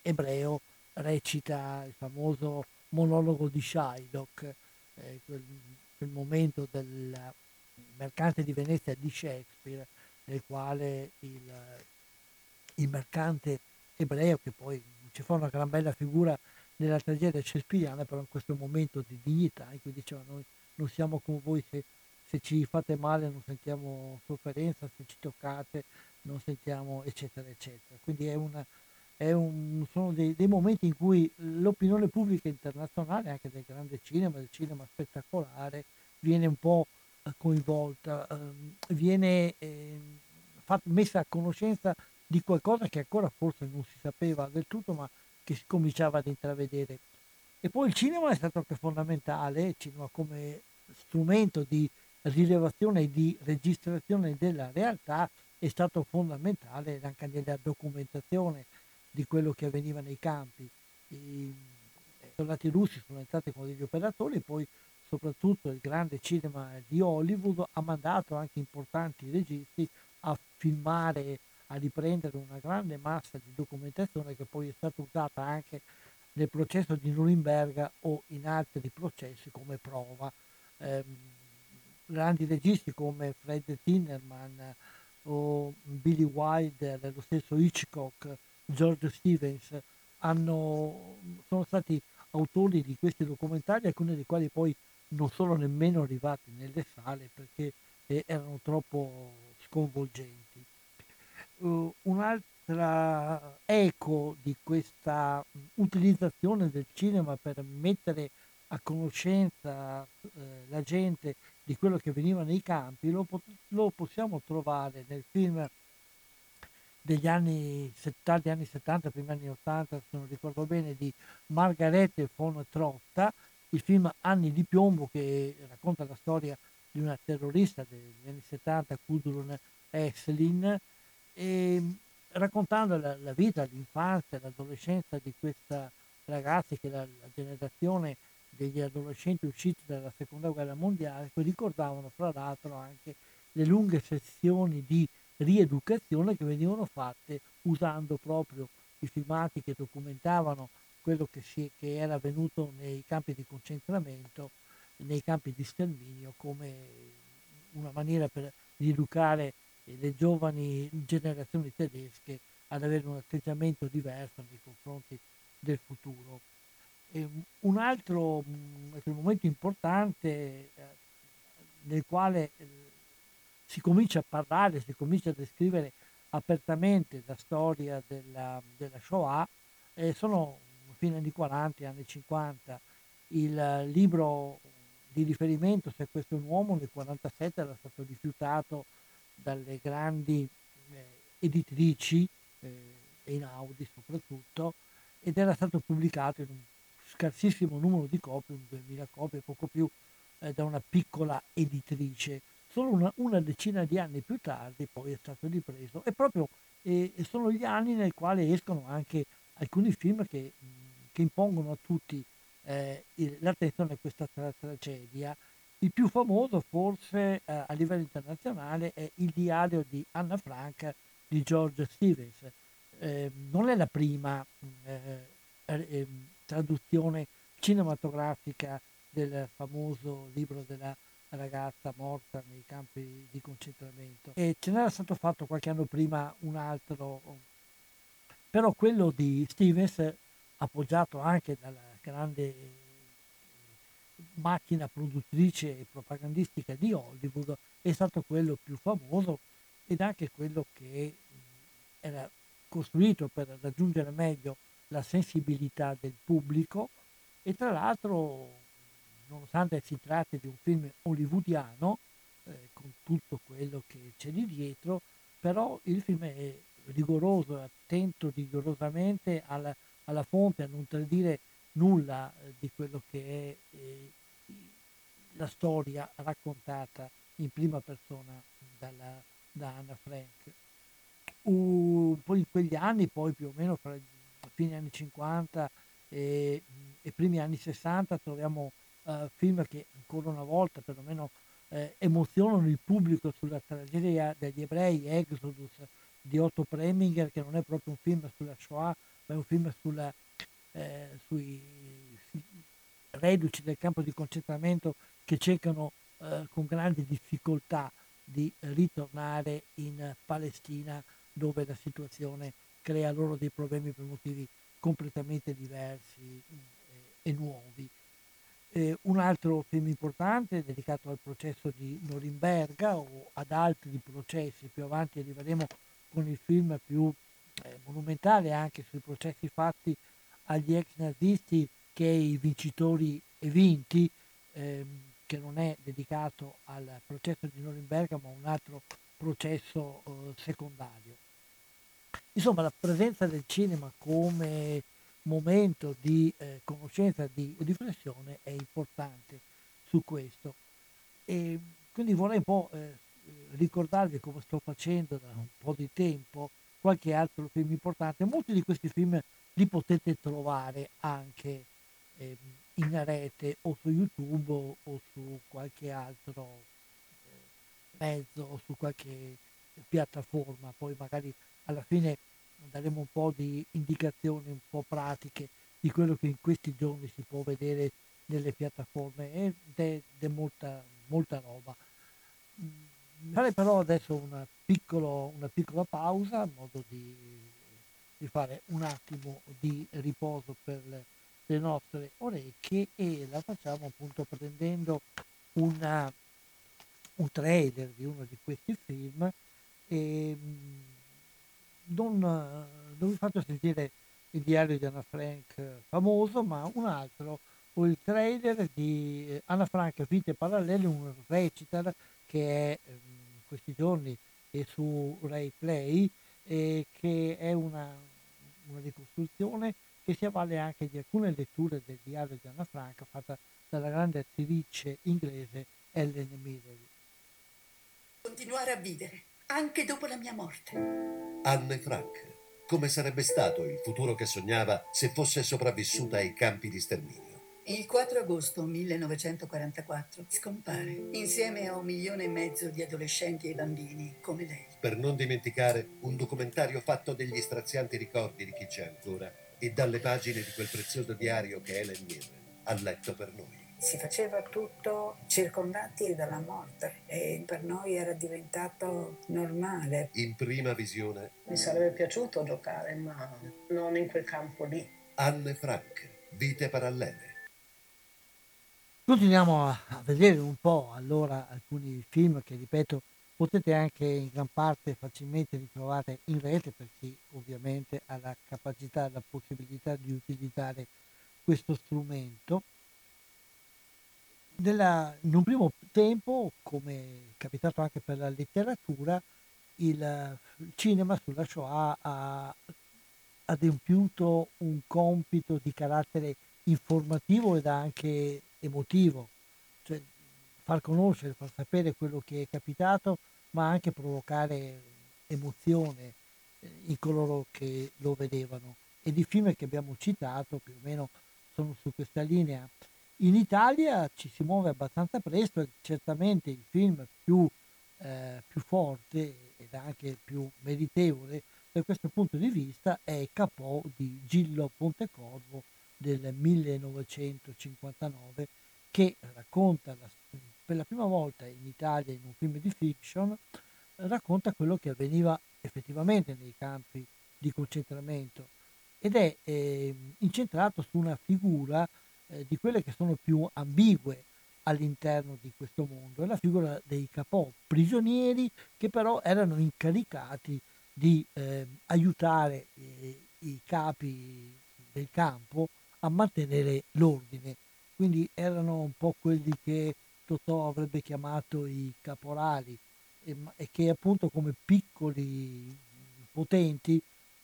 ebreo recita il famoso monologo di Shylock, quel momento del mercante di Venezia di Shakespeare, nel quale il mercante ebreo, che poi ci fa una gran bella figura nella tragedia shakespeariana, però in questo momento di dignità in cui diceva: noi non siamo con voi se ci fate male, non sentiamo sofferenza, se ci toccate non sentiamo, eccetera eccetera. Quindi sono dei momenti in cui l'opinione pubblica internazionale, anche del grande cinema, del cinema spettacolare, viene un po' coinvolta, viene messa a conoscenza di qualcosa che ancora forse non si sapeva del tutto, ma che si cominciava ad intravedere. E poi il cinema è stato anche fondamentale, il cinema come strumento di rilevazione e di registrazione della realtà è stato fondamentale anche nella documentazione di quello che avveniva nei campi. I soldati russi sono entrati con degli operatori, poi soprattutto il grande cinema di Hollywood ha mandato anche importanti registi a filmare, a riprendere una grande massa di documentazione che poi è stata usata anche nel processo di Norimberga o in altri processi come prova. Grandi registi come Fred Zinnemann o Billy Wilder, lo stesso Hitchcock, George Stevens, sono stati autori di questi documentari, alcuni dei quali poi non sono nemmeno arrivati nelle sale perché erano troppo sconvolgenti. Un'altra eco di questa utilizzazione del cinema per mettere a conoscenza la gente di quello che veniva nei campi lo possiamo trovare nel film degli anni 70, primi anni 80, se non ricordo bene, di Margarete von Trotta, il film Anni di piombo, che racconta la storia di una terrorista degli anni 70, Gudrun Esslin, e raccontando la vita, l'infanzia, l'adolescenza di questa ragazza, che la generazione degli adolescenti usciti dalla seconda guerra mondiale, che ricordavano fra l'altro anche le lunghe sessioni di rieducazione che venivano fatte usando proprio i filmati che documentavano quello che era avvenuto nei campi di concentramento, nei campi di sterminio come una maniera per educare le giovani generazioni tedesche ad avere un atteggiamento diverso nei confronti del futuro. E un altro momento importante nel quale si comincia a parlare, si comincia a descrivere apertamente la storia della Shoah, sono fine anni 40, anni 50. Il libro di riferimento, Se questo è un uomo, nel 47 era stato rifiutato dalle grandi editrici, e in Audi soprattutto, ed era stato pubblicato in un scarsissimo numero di copie, un 2000 copie, poco più, da una piccola editrice. Solo una decina di anni più tardi poi è stato ripreso, e proprio sono gli anni nel quale escono anche alcuni film che impongono a tutti l'attenzione a questa tragedia. Il più famoso forse a livello internazionale è Il diario di Anna Frank di George Stevens. Non è la prima traduzione cinematografica del famoso libro della ragazza morta nei campi di concentramento, e ce n'era stato fatto qualche anno prima un altro, però quello di Stevens, appoggiato anche dalla grande macchina produttrice e propagandistica di Hollywood, è stato quello più famoso ed anche quello che era costruito per raggiungere meglio la sensibilità del pubblico. E tra l'altro, nonostante si tratti di un film hollywoodiano, con tutto quello che c'è di dietro, però il film è rigoroso, attento rigorosamente alla fonte, a non tradire nulla di quello che è la storia raccontata in prima persona da Anna Frank. Poi in quegli anni, poi più o meno fra fine anni 50 e primi anni 60, troviamo film che ancora una volta perlomeno emozionano il pubblico sulla tragedia degli ebrei. Exodus di Otto Preminger, che non è proprio un film sulla Shoah, ma è un film sui reduci del campo di concentramento che cercano con grandi difficoltà di ritornare in Palestina, dove la situazione crea loro dei problemi per motivi completamente diversi e nuovi. Un altro film importante dedicato al processo di Norimberga o ad altri processi. Più avanti arriveremo con il film più monumentale anche sui processi fatti agli ex nazisti, che è I vincitori e vinti, che non è dedicato al processo di Norimberga ma a un altro processo secondario. Insomma, la presenza del cinema come momento di conoscenza, di riflessione, è importante su questo, e quindi vorrei un po' ricordarvi, come sto facendo da un po' di tempo, qualche altro film importante. Molti di questi film li potete trovare anche in rete o su YouTube o su qualche altro mezzo o su qualche piattaforma. Poi magari alla fine daremo un po' di indicazioni un po' pratiche di quello che in questi giorni si può vedere nelle piattaforme, ed è molta roba. Farei però adesso una piccola pausa, in modo di fare un attimo di riposo per le nostre orecchie, e la facciamo appunto prendendo un trailer di uno di questi film. E non vi faccio sentire Il diario di Anna Frank famoso, ma un altro, o il trailer di Anna Frank Vite parallele, un recital che è questi giorni è su Rai Play, e che è una ricostruzione che si avvale anche di alcune letture del diario di Anna Frank fatta dalla grande attrice inglese Helen Mirren. Continuare a vivere anche dopo la mia morte. Anne Frank. Come sarebbe stato il futuro che sognava se fosse sopravvissuta ai campi di sterminio? Il 4 agosto 1944 scompare insieme a 1,5 milioni di adolescenti e bambini come lei. Per non dimenticare, un documentario fatto degli strazianti ricordi di chi c'è ancora e dalle pagine di quel prezioso diario che Helen Mirren ha letto per noi. si faceva tutto circondati dalla morte e per noi era diventato normale. In prima visione. Mi sarebbe piaciuto giocare, ma non in quel campo lì. Anne Frank, vite parallele. Continuiamo a vedere un po' allora alcuni film che, ripeto, potete anche in gran parte facilmente ritrovare in rete, per chi ovviamente ha la capacità, la possibilità di utilizzare questo strumento. In un primo tempo, come è capitato anche per la letteratura, il cinema sulla Shoah ha adempiuto un compito di carattere informativo ed anche emotivo, cioè far conoscere, far sapere quello che è capitato, ma anche provocare emozione in coloro che lo vedevano. E i film che abbiamo citato più o meno sono su questa linea. In Italia ci si muove abbastanza presto e certamente il film più forte ed anche più meritevole da questo punto di vista è Capò di Gillo Pontecorvo del 1959, che racconta per la prima volta in Italia, in un film di fiction, racconta quello che avveniva effettivamente nei campi di concentramento ed è incentrato su una figura di quelle che sono più ambigue all'interno di questo mondo, è la figura dei capò, prigionieri che però erano incaricati di aiutare i capi del campo a mantenere l'ordine. Quindi erano un po' quelli che Totò avrebbe chiamato i caporali e che appunto come piccoli potenti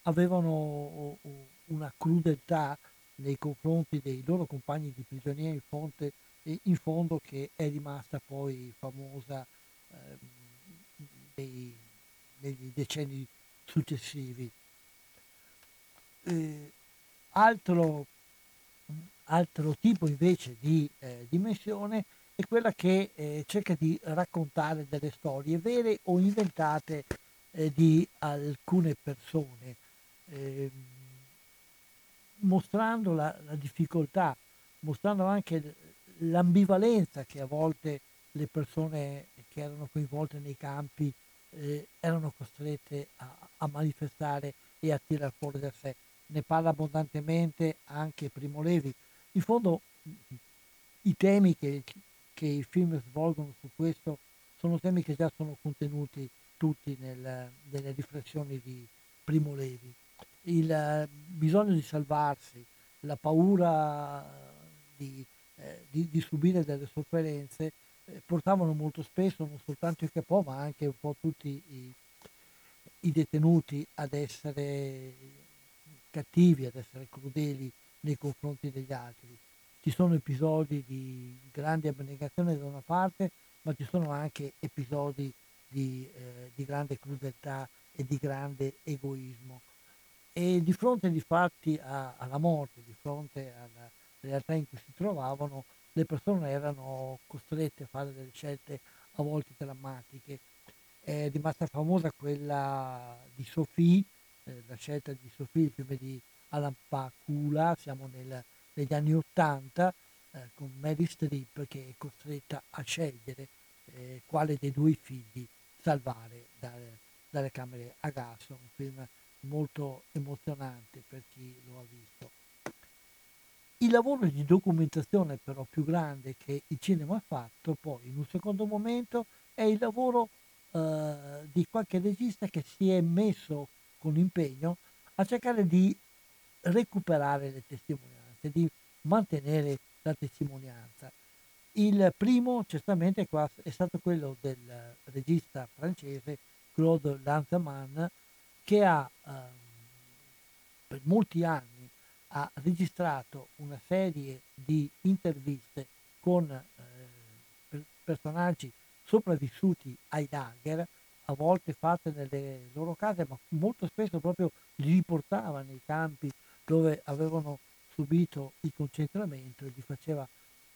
avevano una crudeltà nei confronti dei loro compagni di prigionia in fondo, che è rimasta poi famosa negli decenni successivi. Altro tipo invece di dimensione è quella che cerca di raccontare delle storie vere o inventate di alcune persone, mostrando la difficoltà, mostrando anche l'ambivalenza che a volte le persone che erano coinvolte nei campi erano costrette a manifestare e a tirar fuori da sé. Ne parla abbondantemente anche Primo Levi. In fondo i temi che i film svolgono su questo sono temi che già sono contenuti tutti nelle riflessioni di Primo Levi. Il bisogno di salvarsi, la paura di subire delle sofferenze portavano molto spesso non soltanto il capò ma anche un po' tutti i detenuti ad essere cattivi, ad essere crudeli nei confronti degli altri. Ci sono episodi di grande abnegazione da una parte, ma ci sono anche episodi di grande crudeltà e di grande egoismo. E di fronte di fatti alla morte, di fronte alla realtà in cui si trovavano, le persone erano costrette a fare delle scelte a volte drammatiche. È rimasta famosa quella di Sophie, la scelta di Sophie, il film di Alan Pakula, siamo negli anni '80, con Mary Streep che è costretta a scegliere quale dei due figli salvare dalle camere a gas, un film molto emozionante per chi lo ha visto. Il lavoro di documentazione però più grande che il cinema ha fatto poi in un secondo momento è il lavoro di qualche regista che si è messo con impegno a cercare di recuperare le testimonianze, di mantenere la testimonianza. Il primo certamente è stato quello del regista francese Claude Lanzmann, che per molti anni ha registrato una serie di interviste con personaggi sopravvissuti ai lager, a volte fatte nelle loro case, ma molto spesso proprio li riportava nei campi dove avevano subito il concentramento e li faceva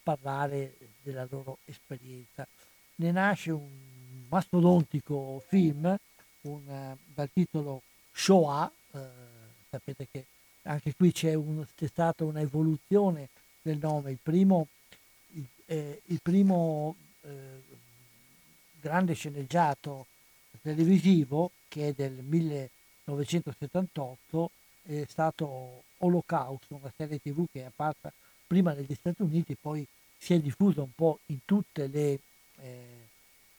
parlare della loro esperienza. Ne nasce un mastodontico film dal titolo Shoah, sapete che anche qui c'è stata una evoluzione del nome. Il primo il primo grande sceneggiato televisivo, che è del 1978, è stato Olocausto, una serie tv che è apparsa prima negli Stati Uniti, poi si è diffusa un po' in tutte le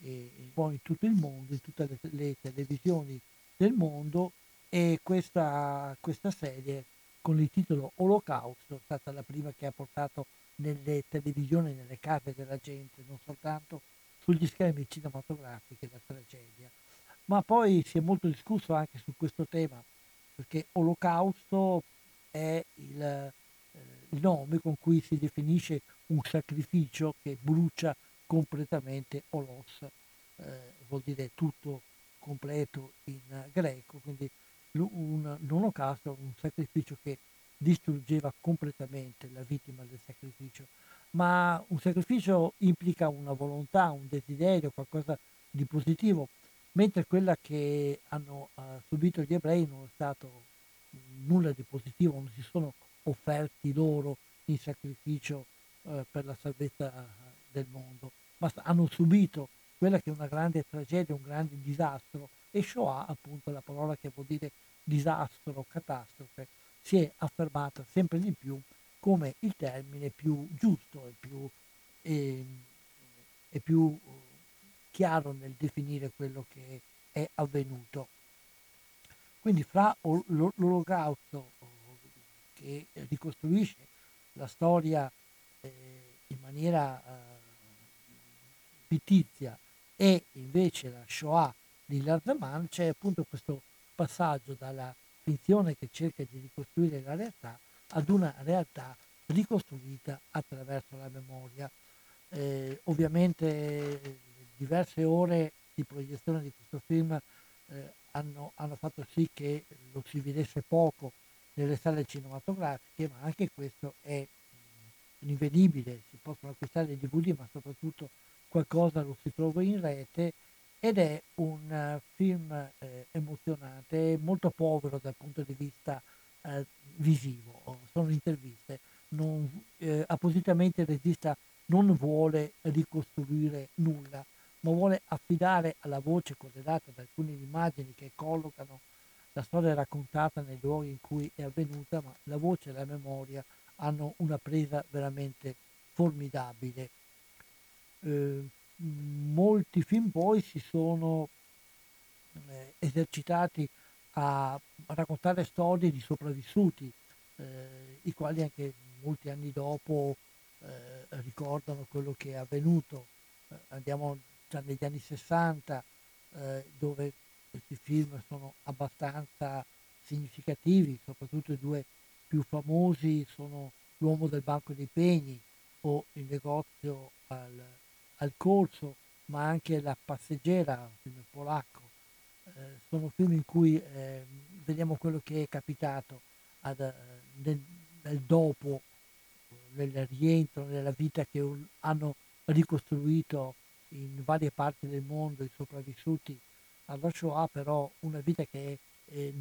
un po' in tutto il mondo, in tutte le televisioni del mondo, e questa serie con il titolo Olocausto è stata la prima che ha portato nelle televisioni, nelle case della gente, non soltanto sugli schermi cinematografici, la tragedia. Ma poi si è molto discusso anche su questo tema, perché Olocausto è il nome con cui si definisce un sacrificio che brucia completamente olos, vuol dire tutto completo in greco, quindi un olocausto, un sacrificio che distruggeva completamente la vittima del sacrificio. Ma un sacrificio implica una volontà, un desiderio, qualcosa di positivo, mentre quella che hanno subito gli ebrei non è stato nulla di positivo, non si sono offerti loro in sacrificio per la salvezza del mondo, ma hanno subito quella che è una grande tragedia, un grande disastro. E Shoah, appunto, la parola che vuol dire disastro, catastrofe, si è affermata sempre di più come il termine più giusto e più chiaro nel definire quello che è avvenuto. Quindi fra l'Olocausto, che ricostruisce la storia in maniera fittizia, e invece la Shoah di Larzaman, c'è appunto questo passaggio dalla finzione che cerca di ricostruire la realtà ad una realtà ricostruita attraverso la memoria. Ovviamente diverse ore di proiezione di questo film hanno fatto sì che lo si vedesse poco nelle sale cinematografiche, ma anche questo è invedibile, si possono acquistare i DVD, ma soprattutto qualcosa lo si trova in rete, ed è un film emozionante, molto povero dal punto di vista visivo. Sono interviste, appositamente il regista non vuole ricostruire nulla, ma vuole affidare alla voce corredata da alcune immagini che collocano la storia raccontata nei luoghi in cui è avvenuta, ma la voce e la memoria hanno una presa veramente formidabile. Molti film poi si sono esercitati a raccontare storie di sopravvissuti, i quali anche molti anni dopo ricordano quello che è avvenuto. Andiamo già negli anni 60, dove questi film sono abbastanza significativi, soprattutto i due più famosi sono L'uomo del banco dei pegni o Il negozio al corso, ma anche La passeggera, un film polacco. Sono film in cui vediamo quello che è capitato nel dopo, nel rientro, nella vita che hanno ricostruito in varie parti del mondo i sopravvissuti alla Shoah, però una vita che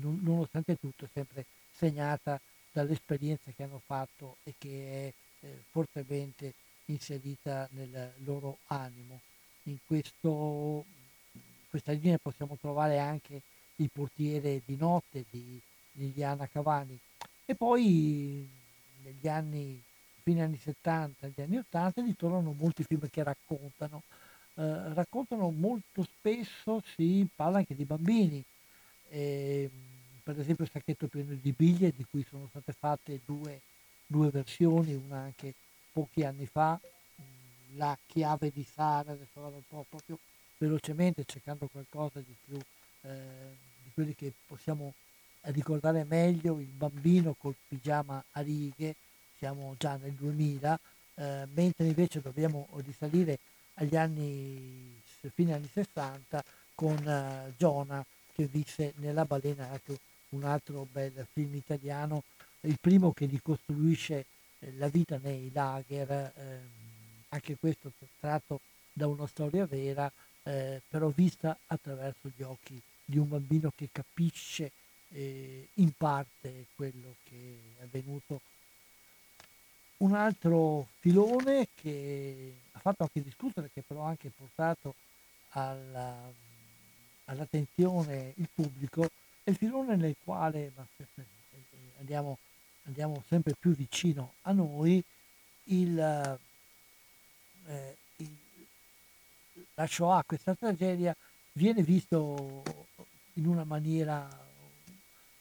nonostante tutto è sempre segnata dall'esperienza che hanno fatto e che è fortemente inserita nel loro animo. In questa linea possiamo trovare anche Il portiere di notte di Liliana Cavani. E poi negli anni, fine anni 70, negli anni 80 ritornano molti film che raccontano molto spesso, si parla anche di bambini, per esempio Il sacchetto pieno di biglie, di cui sono state fatte due versioni, una anche pochi anni fa, La chiave di Sara, adesso vado un po' proprio velocemente cercando qualcosa di più di quelli che possiamo ricordare meglio, Il bambino col pigiama a righe, siamo già nel 2000, mentre invece dobbiamo risalire agli anni, fine anni 60, con Jonah che visse nella balena, anche un altro bel film italiano, il primo che ricostruisce la vita nei lager, anche questo tratto da una storia vera, però vista attraverso gli occhi di un bambino che capisce in parte quello che è avvenuto Un altro filone che ha fatto anche discutere, che però ha anche portato all'attenzione il pubblico, è il filone nel quale andiamo sempre più vicino a noi, la Shoah, questa tragedia, viene visto in una maniera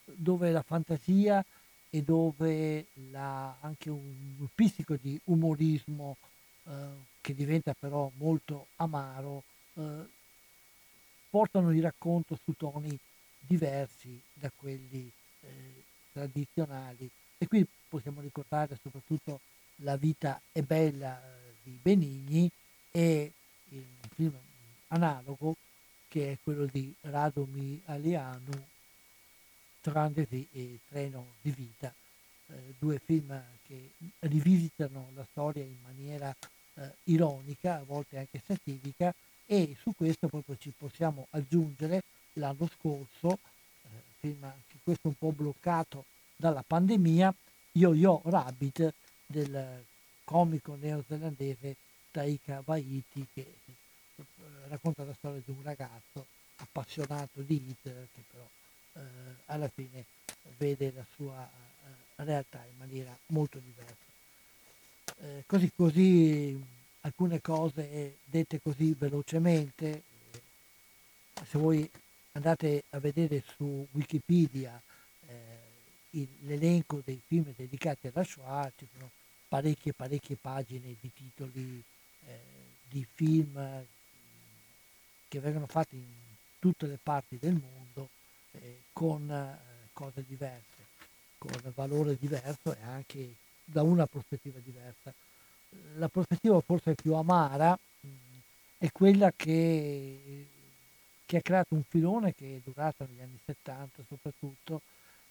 dove la fantasia e dove anche un pizzico di umorismo che diventa però molto amaro, portano il racconto su toni diversi da quelli tradizionali. E qui possiamo ricordare soprattutto La vita è bella di Benigni e il film analogo che è quello di Radomir Alianu, Trandesi e Treno di vita, due film che rivisitano la storia in maniera ironica, a volte anche satirica, e su questo proprio ci possiamo aggiungere l'anno scorso, film anche questo un po' bloccato dalla pandemia, Yo-Yo Rabbit del comico neozelandese Taika Waititi, che racconta la storia di un ragazzo appassionato di Hitler che però alla fine vede la sua realtà in maniera molto diversa. Così alcune cose dette così velocemente, se voi andate a vedere su Wikipedia l'elenco dei film dedicati alla Shoah, ci sono parecchie pagine di titoli di film che vengono fatti in tutte le parti del mondo con cose diverse, con valore diverso e anche da una prospettiva diversa. La prospettiva forse più amara è quella che ha creato un filone che è durato negli anni 70 soprattutto,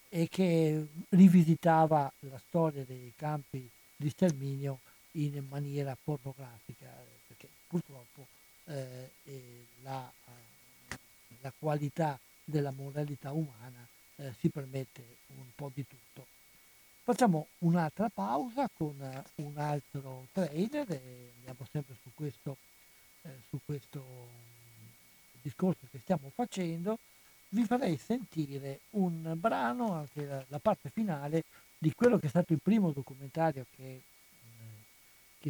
e che rivisitava la storia dei campi di sterminio in maniera pornografica, perché purtroppo la qualità della moralità umana si permette un po' di tutto. Facciamo un'altra pausa con un altro trailer e andiamo sempre su questo discorso che stiamo facendo. Vi farei sentire un brano, anche la parte finale, di quello che è stato il primo documentario che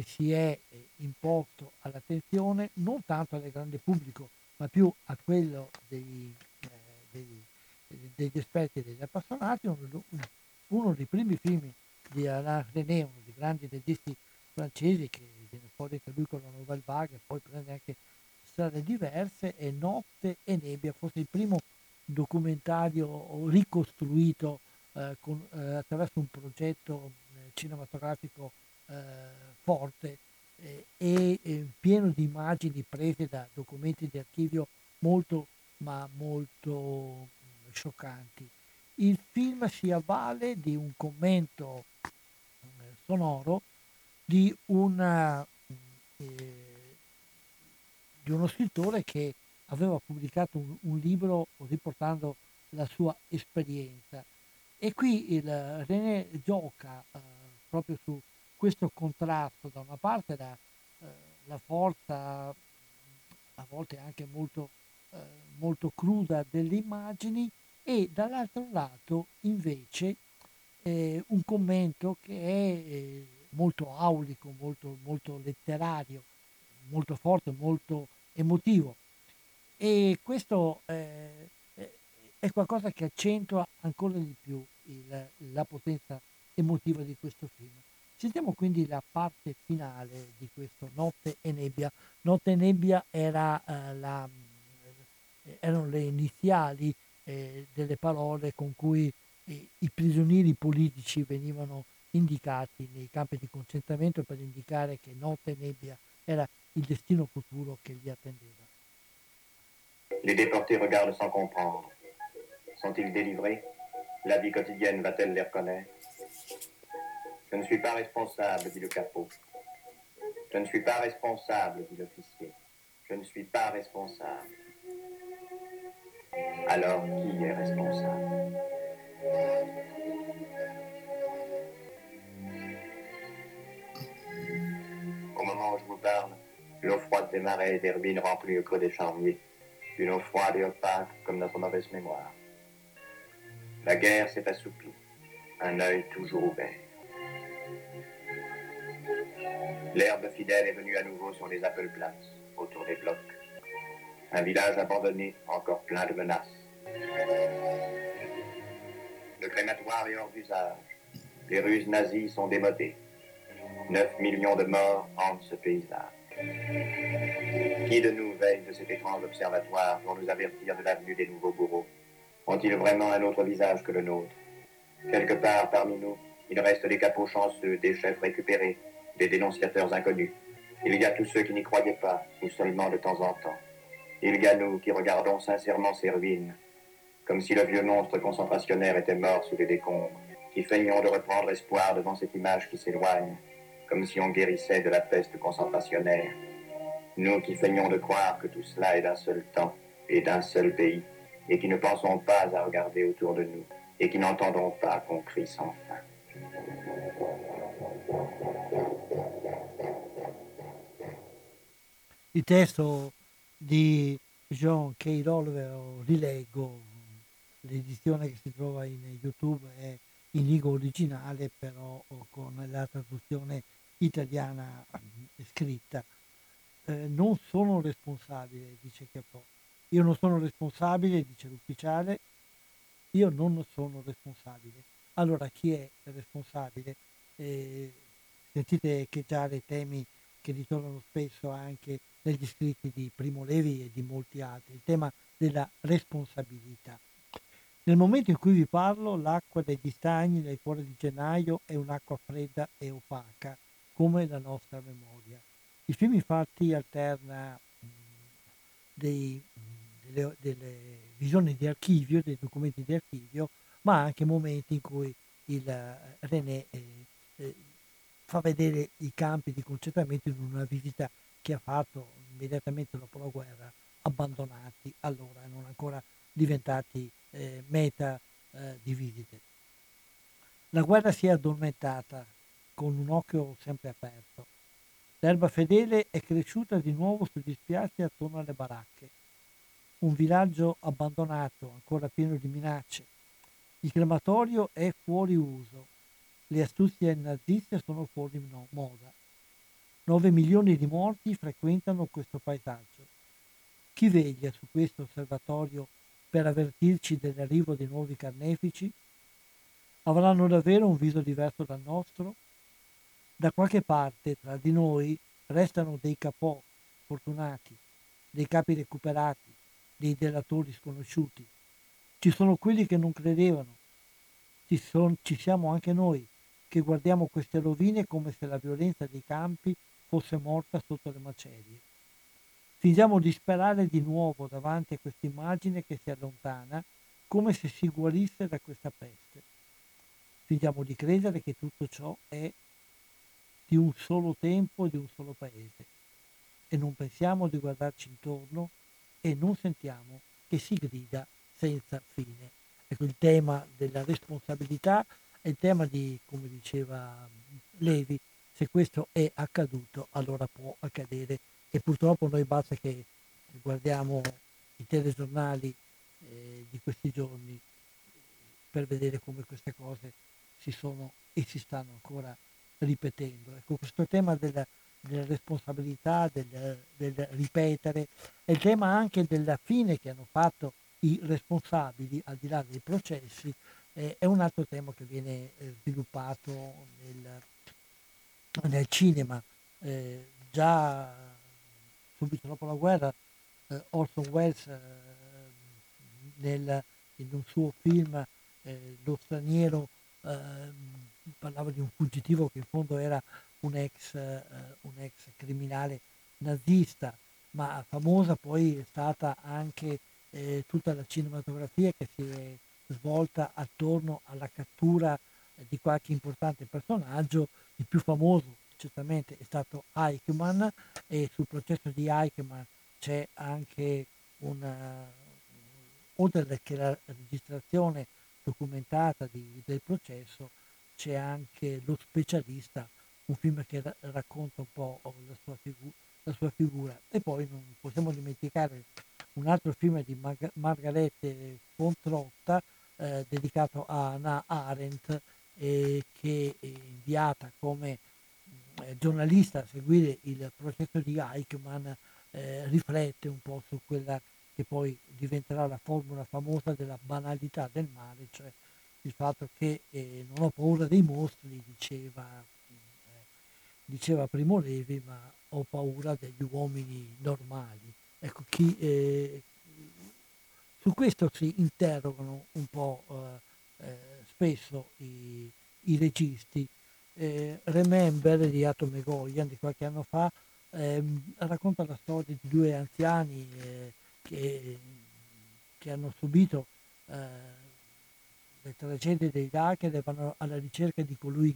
si è imposto all'attenzione, non tanto al grande pubblico, ma più a quello degli esperti e degli appassionati. Uno dei primi film di Alain René, uno dei grandi registi francesi, che viene fuori anche lui con la Nouvelle Vague, e poi prende anche strade diverse, e Notte e Nebbia, forse il primo documentario ricostruito attraverso un progetto cinematografico forte e pieno di immagini prese da documenti di archivio molto ma molto scioccanti. Il film si avvale di un commento sonoro di uno scrittore che aveva pubblicato un libro riportando la sua esperienza, e qui il René gioca proprio su questo contrasto, da una parte la forza a volte anche molto cruda delle immagini, e dall'altro lato invece un commento che è molto aulico, molto letterario, molto forte, molto emotivo, e questo è qualcosa che accentua ancora di più la potenza emotiva di questo film. Sentiamo quindi la parte finale di questo Notte e Nebbia. Notte e Nebbia erano le iniziali delle parole con cui i prigionieri politici venivano indicati nei campi di concentramento, per indicare che Notte e Nebbia era il destino futuro che li attendeva. Les déportés regardent sans comprendre. Sont-ils délivrés? La vie quotidienne va-t-elle les reconnaître? Je ne suis pas responsable, dit le capot. Je ne suis pas responsable, dit l'officier. Je ne suis pas responsable. Alors, qui est responsable? quand je vous parle, l'eau froide des marais et des ruines remplies au creux des charniers, une eau froide et opaque comme notre mauvaise mémoire. La guerre s'est assoupie, un œil toujours ouvert. L'herbe fidèle est venue à nouveau sur les apples places, autour des blocs. Un village abandonné, encore plein de menaces. Le crématoire est hors d'usage. Les ruses nazies sont démodées. 9 millions de morts hantent ce paysage. Qui de nous veille de cet étrange observatoire pour nous avertir de l'avenue des nouveaux bourreaux? Ont-ils vraiment un autre visage que le nôtre? Quelque part parmi nous, il reste des capots chanceux, des chefs récupérés, des dénonciateurs inconnus. Il y a tous ceux qui n'y croyaient pas, ou seulement de temps en temps. Il y a nous qui regardons sincèrement ces ruines, comme si le vieux monstre concentrationnaire était mort sous les décombres, qui feignons de reprendre espoir devant cette image qui s'éloigne, comme si on guérissait de la peste concentrationnaire. Nous qui feignons de croire que tout cela est d'un seul temps et d'un seul pays, et qui ne pensons pas à regarder autour de nous, et qui n'entendons pas qu'on crie sans fin. Il testo di John K. Oliver, lo rileggo, l'edizione che si trova in YouTube è in lingua originale, però con la traduzione italiana scritta. Non sono responsabile, dice Capò. Io non sono responsabile, dice l'ufficiale, io non sono responsabile. Allora chi è responsabile? Sentite echeggiare temi che ritornano spesso anche negli scritti di Primo Levi e di molti altri, il tema della responsabilità. Nel momento in cui vi parlo, l'acqua degli stagni nel cuore di gennaio è un'acqua fredda e opaca, come la nostra memoria. Il film infatti alterna delle visioni di archivio, dei documenti di archivio, ma anche momenti in cui il René fa vedere i campi di concentramento in una visita che ha fatto immediatamente dopo la guerra, abbandonati allora, non ancora diventati meta di visite. La guerra si è addormentata con un occhio sempre aperto. L'erba fedele è cresciuta di nuovo sugli spiazzi attorno alle baracche. Un villaggio abbandonato, ancora pieno di minacce. Il crematorio è fuori uso. Le astuzie naziste sono fuori moda. 9 milioni di morti frequentano questo paesaggio. Chi veglia su questo osservatorio per avvertirci dell'arrivo dei nuovi carnefici? Avranno davvero un viso diverso dal nostro? Da qualche parte tra di noi restano dei capò fortunati, dei capi recuperati, dei delatori sconosciuti. Ci sono quelli che non credevano. Ci siamo anche noi, che guardiamo queste rovine come se la violenza dei campi fosse morta sotto le macerie. Fingiamo di sperare di nuovo davanti a questa immagine che si allontana, come se si guarisse da questa peste. Fingiamo di credere che tutto ciò è di un solo tempo e di un solo paese. E non pensiamo di guardarci intorno e non sentiamo che si grida senza fine. Ecco il tema della responsabilità, è il tema di, come diceva Levi, se questo è accaduto, allora può accadere. E purtroppo noi basta che guardiamo i telegiornali di questi giorni per vedere come queste cose si sono e si stanno ancora ripetendo. Ecco, questo tema della responsabilità, del ripetere, è il tema anche della fine che hanno fatto i responsabili, al di là dei processi, è un altro tema che viene sviluppato nel cinema. Già subito dopo la guerra, Orson Welles in un suo film Lo straniero parlava di un fuggitivo che in fondo era un ex criminale nazista, ma famosa poi è stata anche tutta la cinematografia che si è svolta attorno alla cattura di qualche importante personaggio. Il più famoso certamente è stato Eichmann, e sul processo di Eichmann c'è anche oltre che la registrazione documentata del processo, c'è anche lo specialista un film che racconta un po' la sua figura. E poi non possiamo dimenticare un altro film di Margarete Fontrotta dedicato a Hannah Arendt, che è inviata come giornalista a seguire il processo di Eichmann, riflette un po' su quella che poi diventerà la formula famosa della banalità del male, cioè il fatto che non ho paura dei mostri, diceva Primo Levi, ma ho paura degli uomini normali. Ecco, su questo si interrogano un po' spesso i registi. Remember di Atome Goyan di qualche anno fa racconta la storia di due anziani che hanno subito le tragedie dell'Iraq e vanno alla ricerca di colui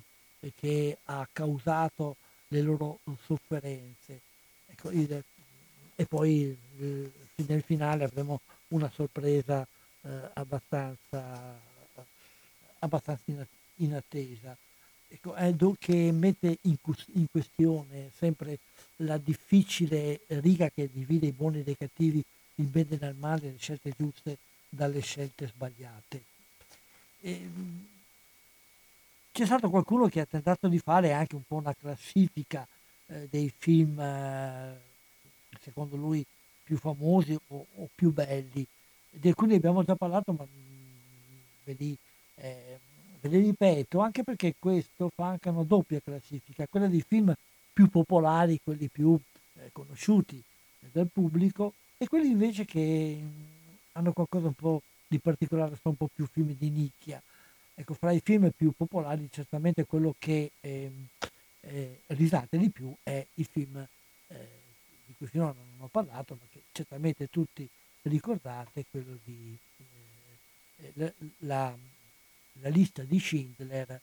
che ha causato le loro sofferenze. Ecco, e poi nel finale avremo una sorpresa abbastanza inattesa. Ecco, che mette in questione sempre la difficile riga che divide i buoni dai cattivi, il bene dal male, le scelte giuste dalle scelte sbagliate. C'è stato qualcuno che ha tentato di fare anche un po' una classifica dei film secondo lui più famosi o più belli. Di alcuni abbiamo già parlato, ma ve li ripeto, anche perché questo fa anche una doppia classifica, quella dei film più popolari, quelli più conosciuti dal pubblico, e quelli invece che hanno qualcosa un po' di particolare, sono un po' più film di nicchia. Ecco, fra i film più popolari certamente quello che risate di più è il film di cui finora non ho parlato, ma che certamente tutti ricordate, quello di la lista di Schindler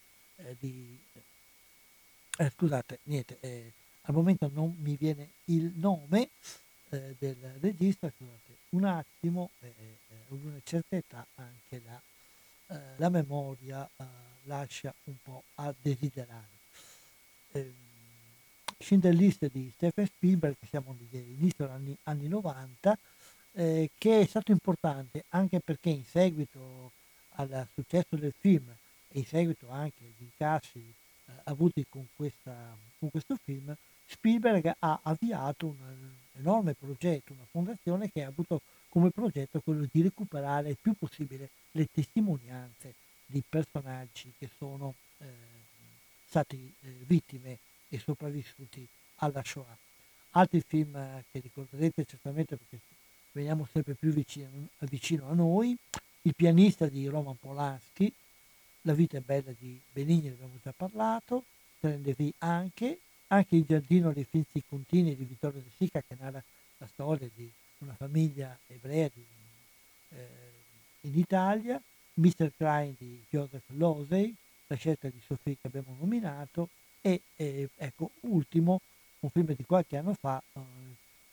al momento non mi viene il nome del regista, scusate un attimo, una certa età anche la memoria lascia un po' a desiderare. Schindler List di Stephen Spielberg, siamo all'inizio degli anni 90, che è stato importante anche perché in seguito al successo del film e in seguito anche agli incassi avuti con questo film, Spielberg ha avviato un enorme progetto, una fondazione che ha avuto come progetto quello di recuperare il più possibile le testimonianze di personaggi che sono stati vittime e sopravvissuti alla Shoah. Altri film che ricorderete certamente, perché veniamo sempre più vicino a noi, Il pianista di Roman Polanski, La vita è bella di Benigni, abbiamo già parlato, Trendevi anche Il giardino dei finzi contini di Vittorio De Sica, che narra la storia di una famiglia ebrea in Italia, Mr. Klein di Joseph Losey, La scelta di Sophie che abbiamo nominato, e ecco, ultimo, un film di qualche anno fa,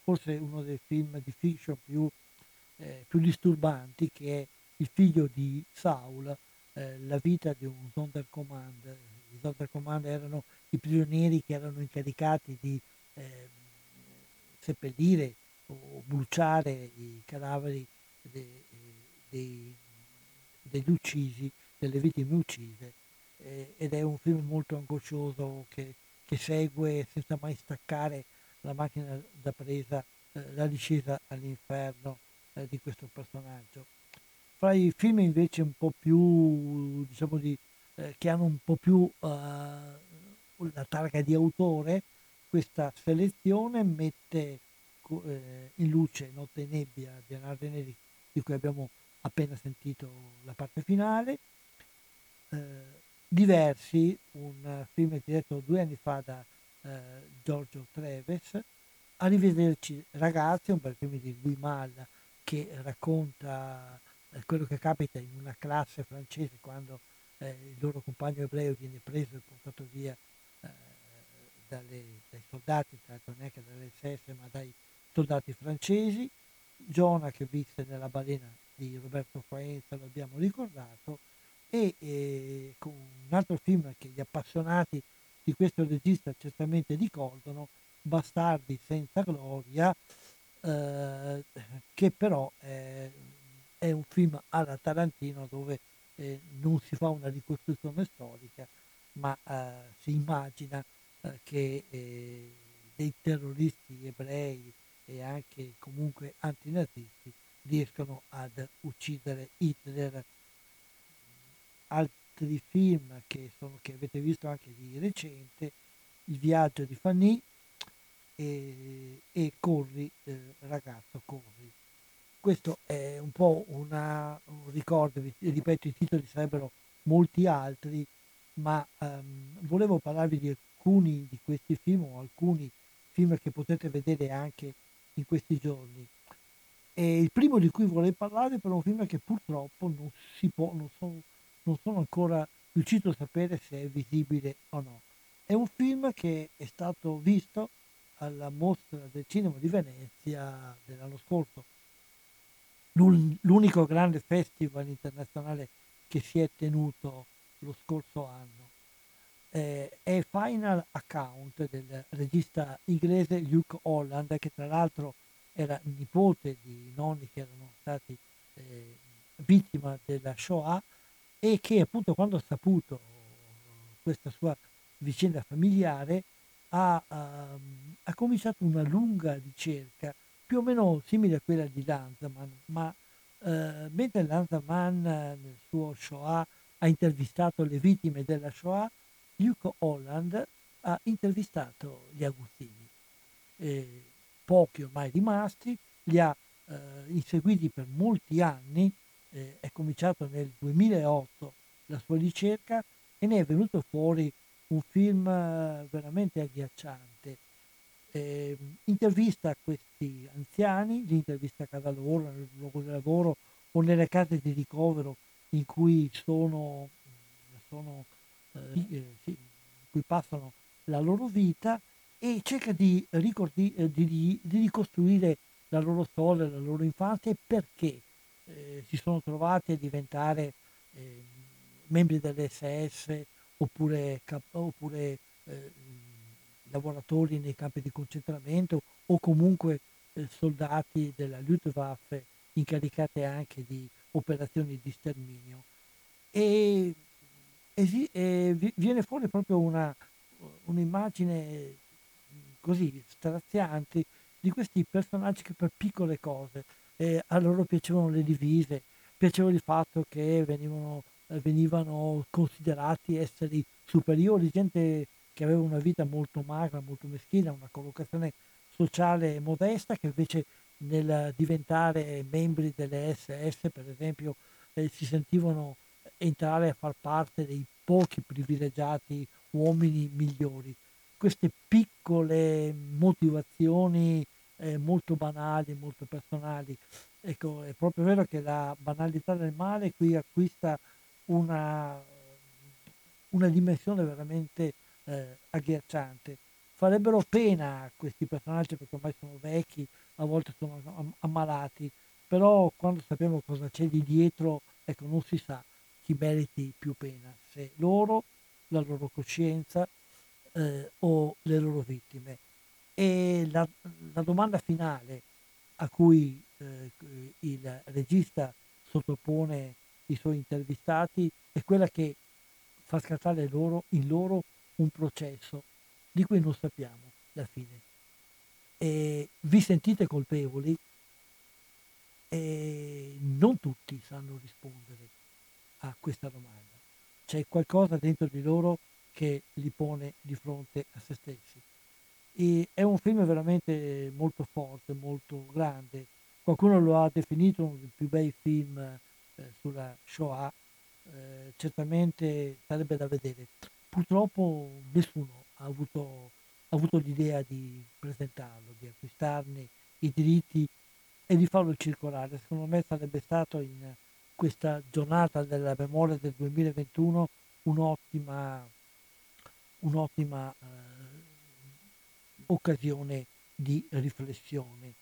forse uno dei film di fiction più disturbanti, che è Il figlio di Saul, la vita di un Sonderkommand. I Sonderkommand erano i prigionieri che erano incaricati di seppellire o bruciare i cadaveri degli uccisi, delle vittime uccise, ed è un film molto angoscioso che segue senza mai staccare la macchina da presa, la discesa all'inferno di questo personaggio. Fra i film invece un po' più, diciamo, che hanno un po' più la targa di autore, questa selezione mette in luce Notte e Nebbia di Leonardo Neri, di cui abbiamo appena sentito la parte finale, Diversi, un film diretto 2 anni fa da Giorgio Treves, Arrivederci ragazzi, un bel film di Louis Malle che racconta quello che capita in una classe francese quando il loro compagno ebreo viene preso e portato via dai soldati, non è che dalle SS, ma dai soldati francesi. Jonah che visse nella balena di Roberto Faenza, lo abbiamo ricordato, e con un altro film che gli appassionati di questo regista certamente ricordano, Bastardi senza gloria, che però è un film alla Tarantino dove non si fa una ricostruzione storica, ma si immagina che dei terroristi ebrei e anche comunque antinazisti riescono ad uccidere Hitler. Altri film che avete visto anche di recente, Il viaggio di Fanny e Corri, ragazzo corri. Questo è un po' un ricordo, ripeto, i titoli sarebbero molti altri, ma volevo parlarvi di alcuni di questi film o alcuni film che potete vedere anche in questi giorni. E il primo di cui vorrei parlare è per un film che purtroppo non sono ancora riuscito a sapere se è visibile o no. È un film che è stato visto alla mostra del cinema di Venezia dell'anno scorso, l'unico grande festival internazionale che si è tenuto lo scorso anno. È Final Account del regista inglese Luke Holland, che tra l'altro era nipote di nonni che erano stati vittima della Shoah, e che appunto, quando ha saputo questa sua vicenda familiare, ha cominciato una lunga ricerca più o meno simile a quella di Lanzmann, ma mentre Lanzmann nel suo Shoah ha intervistato le vittime della Shoah, Luke Holland ha intervistato gli aguzzini, pochi ormai rimasti, li ha inseguiti per molti anni. È cominciato nel 2008 la sua ricerca e ne è venuto fuori un film veramente agghiacciante. Intervista questi anziani, li intervista a casa loro, nel luogo di lavoro o nelle case di ricovero in cui in cui passano la loro vita, e cerca di ricostruire la loro storia, la loro infanzia e perché si sono trovati a diventare membri dell'SS oppure lavoratori nei campi di concentramento o comunque soldati della Luftwaffe incaricate anche di operazioni di sterminio. E viene fuori proprio un'immagine così straziante di questi personaggi che per piccole cose, a loro piacevano le divise, piaceva il fatto che venivano considerati esseri superiori, gente che aveva una vita molto magra, molto meschina, una collocazione sociale modesta, che invece nel diventare membri delle SS, per esempio, si sentivano entrare a far parte dei pochi privilegiati uomini migliori. Queste piccole motivazioni molto banali, molto personali. Ecco, è proprio vero che la banalità del male qui acquista una dimensione veramente agghiacciante. Farebbero pena a questi personaggi perché ormai sono vecchi, a volte sono ammalati, però quando sappiamo cosa c'è di dietro, ecco, non si sa chi meriti più pena, se loro, la loro coscienza o le loro vittime. E la domanda finale a cui il regista sottopone i suoi intervistati è quella che fa scattare in loro un processo di cui non sappiamo la fine. E vi sentite colpevoli? E non tutti sanno rispondere a questa domanda. C'è qualcosa dentro di loro che li pone di fronte a se stessi. E è un film veramente molto forte, molto grande. Qualcuno lo ha definito uno dei più bei film sulla Shoah. Certamente sarebbe da vedere. Purtroppo nessuno ha avuto l'idea di presentarlo, di acquistarne i diritti e di farlo circolare. Secondo me sarebbe stato, in questa giornata della memoria del 2021, un'ottima occasione di riflessione.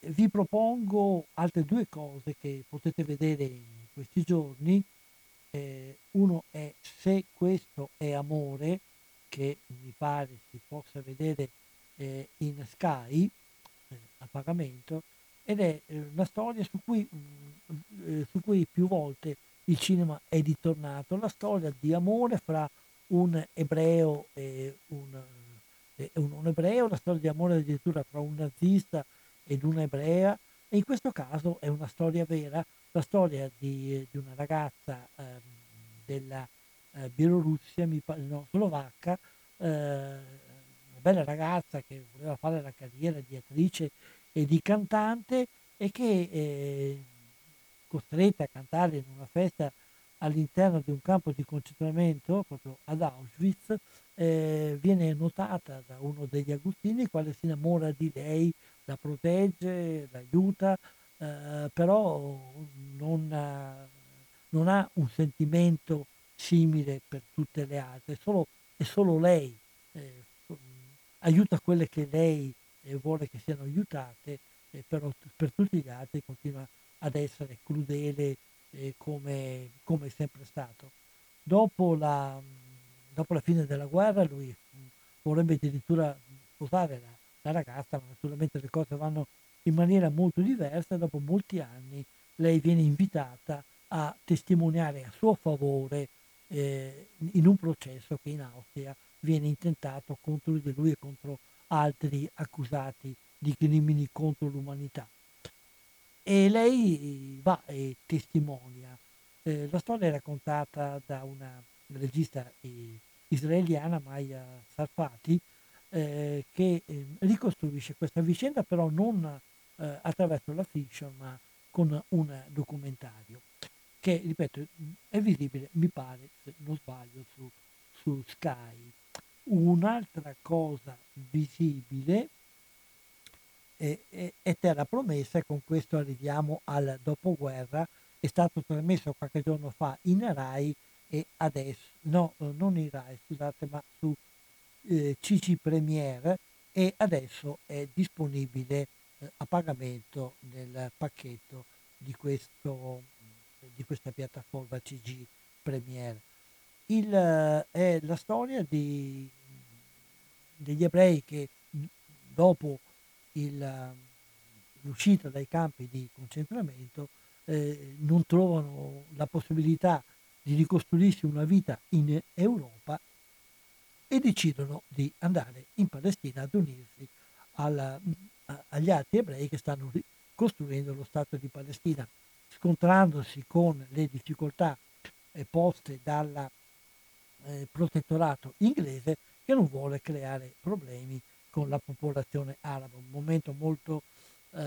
Vi propongo altre due cose che potete vedere in questi giorni. Uno è Se questo è amore, che mi pare si possa vedere in Sky a pagamento, ed è una storia su cui più volte il cinema è ritornato, la storia di amore fra un ebreo e un ebreo, la storia di amore addirittura fra un nazista ed una ebrea, e in questo caso è una storia vera, la storia di una ragazza della Bielorussia, slovacca, una bella ragazza che voleva fare la carriera di attrice e di cantante e che costretta a cantare in una festa all'interno di un campo di concentramento, proprio ad Auschwitz, viene notata da uno degli aguzzini, quale si innamora di lei, la protegge, l'aiuta, però non ha un sentimento simile per tutte le altre, è solo lei, aiuta quelle che lei vuole che siano aiutate, però per tutti gli altri continua ad essere crudele come è sempre stato. Dopo la fine della guerra lui vorrebbe addirittura sposare la ragazza, ma naturalmente le cose vanno in maniera molto diversa e dopo molti anni lei viene invitata a testimoniare a suo favore in un processo che in Austria viene intentato contro di lui e contro altri accusati di crimini contro l'umanità. E lei va e testimonia. La storia è raccontata da una regista israeliana, Maya Sarfati, che ricostruisce questa vicenda, però non attraverso la fiction, ma con un documentario che, ripeto, è visibile, mi pare, se non sbaglio, su Sky. Un'altra cosa visibile è Terra Promessa, e con questo arriviamo al dopoguerra. È stato trasmesso qualche giorno fa in Rai e adesso, no, non in Rai, scusate, ma su CC Premiere, e adesso è disponibile a pagamento nel pacchetto di questa piattaforma CG Premiere. È la storia degli ebrei che dopo l'uscita dai campi di concentramento non trovano la possibilità di ricostruirsi una vita in Europa e decidono di andare in Palestina ad unirsi agli altri ebrei che stanno ricostruendo lo Stato di Palestina, scontrandosi con le difficoltà poste dal protettorato inglese, che non vuole creare problemi con la popolazione araba. Un momento molto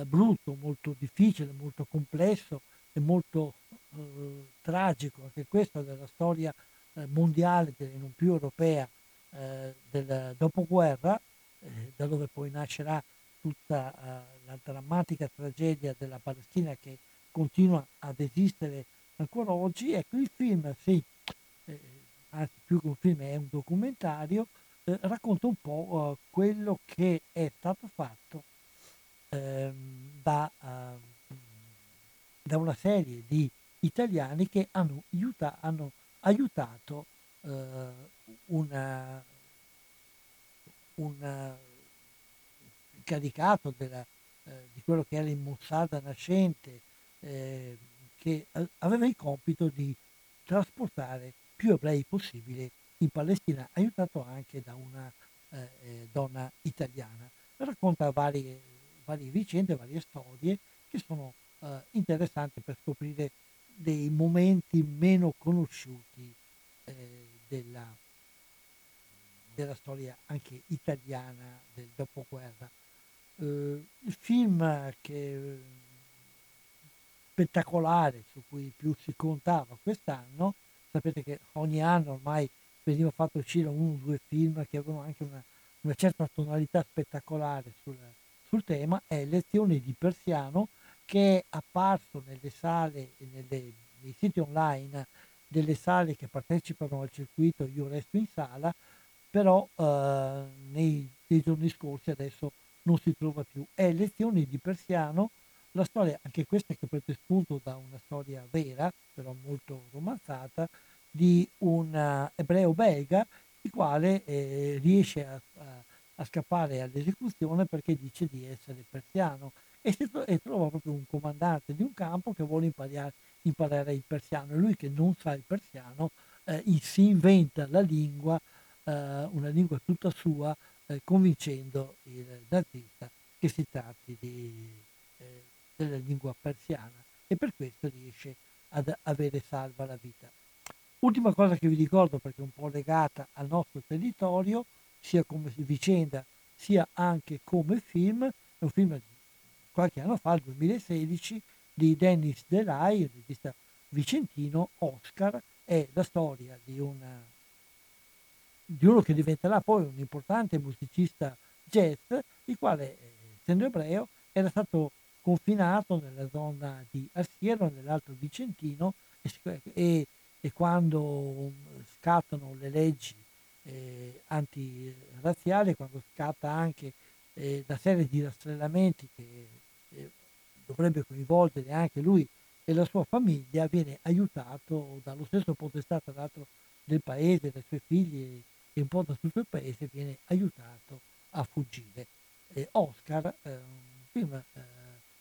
brutto, molto difficile, molto complesso e molto tragico, anche questo della storia mondiale, non più europea, del dopoguerra, da dove poi nascerà tutta la drammatica tragedia della Palestina che continua ad esistere ancora oggi. Ecco, il film, anzi più che un film è un documentario, racconta un po' quello che è stato fatto da una serie di italiani che hanno aiutato un caricato di quello che era il Mossad nascente, che aveva il compito di trasportare più ebrei possibile in Palestina, aiutato anche da una donna italiana. Racconta varie vicende, varie storie che sono interessanti per scoprire dei momenti meno conosciuti della storia anche italiana del dopoguerra. Il film spettacolare su cui più si contava quest'anno, sapete che ogni anno ormai veniva fatto uscire 1 o 2 film che avevano anche una certa tonalità spettacolare sul tema, è Lezioni di Persiano, che è apparso nelle sale e nei siti online delle sale che partecipano al circuito Io Resto in Sala, però nei giorni scorsi adesso non si trova più. È Lezioni di Persiano Una storia, anche questa, che prende spunto da una storia vera, però molto romanzata, di un ebreo belga, il quale riesce a scappare all'esecuzione perché dice di essere persiano, e trova proprio un comandante di un campo che vuole imparare il persiano, e lui, che non sa il persiano, si inventa la lingua, una lingua tutta sua, convincendo il nazista che si tratti della lingua persiana, e per questo riesce ad avere salva la vita. Ultima cosa che vi ricordo, perché è un po' legata al nostro territorio, sia come vicenda sia anche come film, è un film di qualche anno fa, il 2016, di Dennis De Rai, il regista vicentino, Oscar, è la storia di uno che diventerà poi un importante musicista jazz, il quale, essendo ebreo, era stato confinato nella zona di Arsiero, nell'Alto Vicentino, e quando scattano le leggi antirazziali, quando scatta anche la serie di rastrellamenti che dovrebbe coinvolgere anche lui e la sua famiglia, viene aiutato dallo stesso potestà, tra l'altro, del paese, dai suoi figli e un po' da tutto il paese, viene aiutato a fuggire. Oscar, un film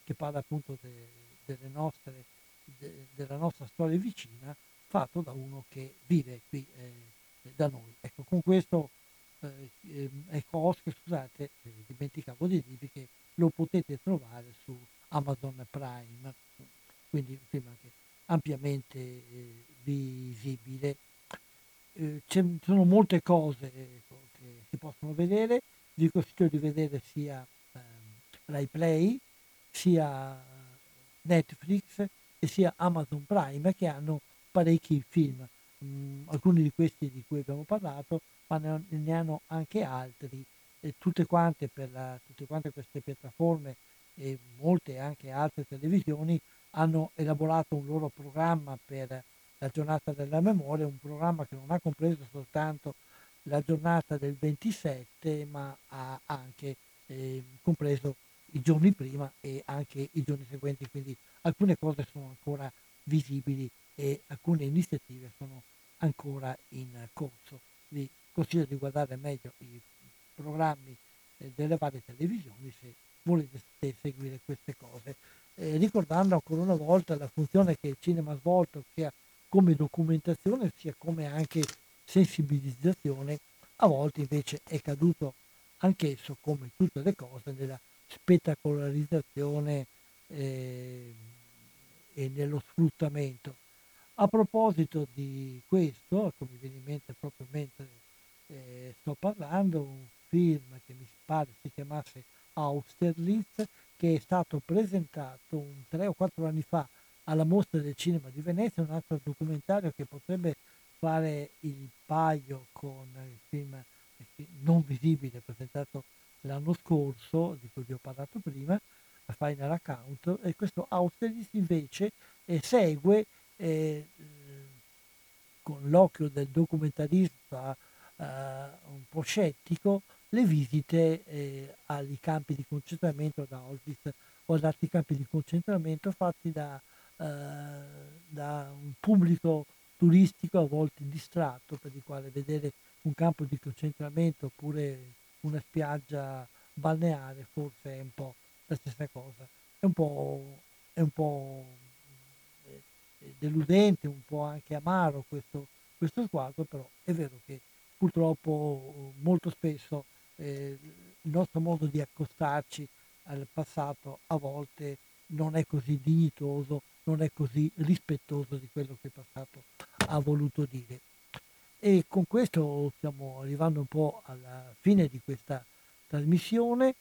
che parla appunto della nostra storia vicina, fatto da uno che vive qui da noi. Ecco, con questo Oscar, scusate, dimenticavo di dirvi che lo potete trovare su Amazon Prime, quindi un film anche ampiamente visibile. Sono molte cose che si possono vedere, vi consiglio di vedere sia Rai Play, sia Netflix e sia Amazon Prime, che hanno parecchi film, alcuni di questi di cui abbiamo parlato, ma ne hanno anche altri, tutte quante queste piattaforme e molte anche altre televisioni hanno elaborato un loro programma per la giornata della memoria, un programma che non ha compreso soltanto la giornata del 27, ma ha anche compreso i giorni prima e anche i giorni seguenti, quindi alcune cose sono ancora visibili e alcune iniziative sono ancora in corso. Vi consiglio di guardare meglio i programmi delle varie televisioni se volete seguire queste cose, ricordando ancora una volta la funzione che il cinema ha svolto, sia come documentazione sia come anche sensibilizzazione. A volte invece è caduto anch'esso, come tutte le cose, nella spettacolarizzazione e nello sfruttamento. A proposito di questo, che mi viene in mente proprio mentre sto parlando, un film che mi pare si chiamasse Austerlitz, che è stato presentato 3 o 4 anni fa alla Mostra del Cinema di Venezia, un altro documentario che potrebbe fare il paio con il film non visibile presentato l'anno scorso, di cui vi ho parlato prima, Final Account, e questo Austerlitz invece segue con l'occhio del documentarista un po' scettico le visite ai campi di concentramento da Auschwitz o ad altri campi di concentramento fatti da un pubblico turistico a volte distratto, per il quale vedere un campo di concentramento oppure una spiaggia balneare forse è un po' la stessa cosa. È un po' deludente, un po' anche amaro questo sguardo, però è vero che purtroppo molto spesso il nostro modo di accostarci al passato a volte non è così dignitoso, non è così rispettoso di quello che il passato ha voluto dire. E con questo stiamo arrivando un po' alla fine di questa trasmissione,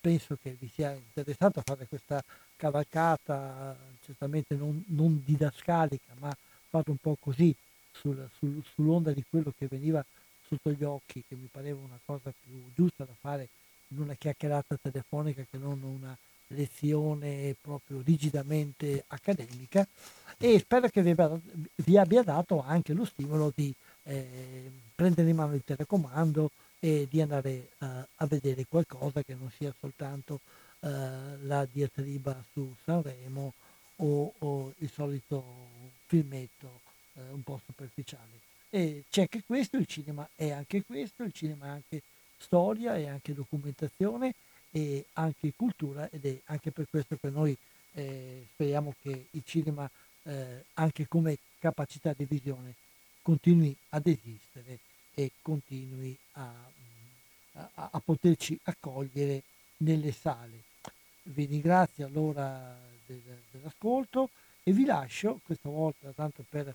penso che vi sia interessato a fare questa cavalcata, certamente non didascalica, ma fatta un po' così sull'onda di quello che veniva sotto gli occhi, che mi pareva una cosa più giusta da fare in una chiacchierata telefonica che non una lezione proprio rigidamente accademica, e spero che vi abbia dato anche lo stimolo di prendere in mano il telecomando e di andare a vedere qualcosa che non sia soltanto la diatriba su Sanremo o il solito filmetto un po' superficiale. E c'è anche questo, il cinema è anche questo, il cinema è anche storia, è anche documentazione e anche cultura, ed è anche per questo che noi speriamo che il cinema anche come capacità di visione continui ad esistere e continui a poterci accogliere nelle sale. Vi ringrazio allora dell'ascolto e vi lascio questa volta, tanto per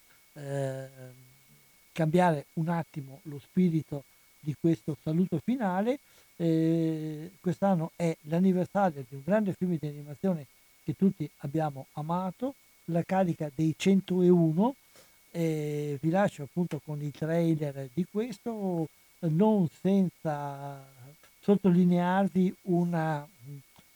cambiare un attimo lo spirito di questo saluto finale. Quest'anno è l'anniversario di un grande film di animazione che tutti abbiamo amato, La carica dei 101. Vi lascio appunto con il trailer di questo, non senza sottolinearvi una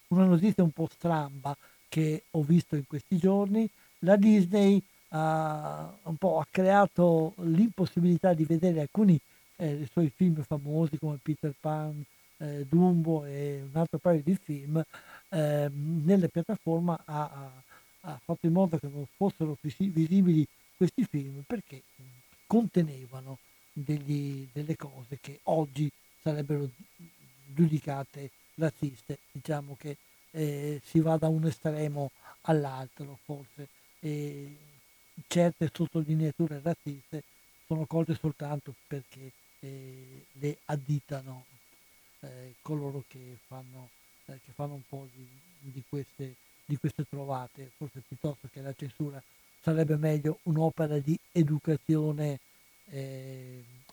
notizia un po' stramba che ho visto in questi giorni. La Disney un po' ha creato l'impossibilità di vedere alcuni dei suoi film famosi come Peter Pan, Dumbo e un altro paio di film nelle piattaforme. Ha fatto in modo che non fossero visibili questi film perché contenevano delle cose che oggi sarebbero giudicate razziste. Diciamo che si va da un estremo all'altro, forse, e certe sottolineature razziste sono colte soltanto perché le additano coloro che fanno un po' di queste trovate. Forse piuttosto che la censura sarebbe meglio un'opera di educazione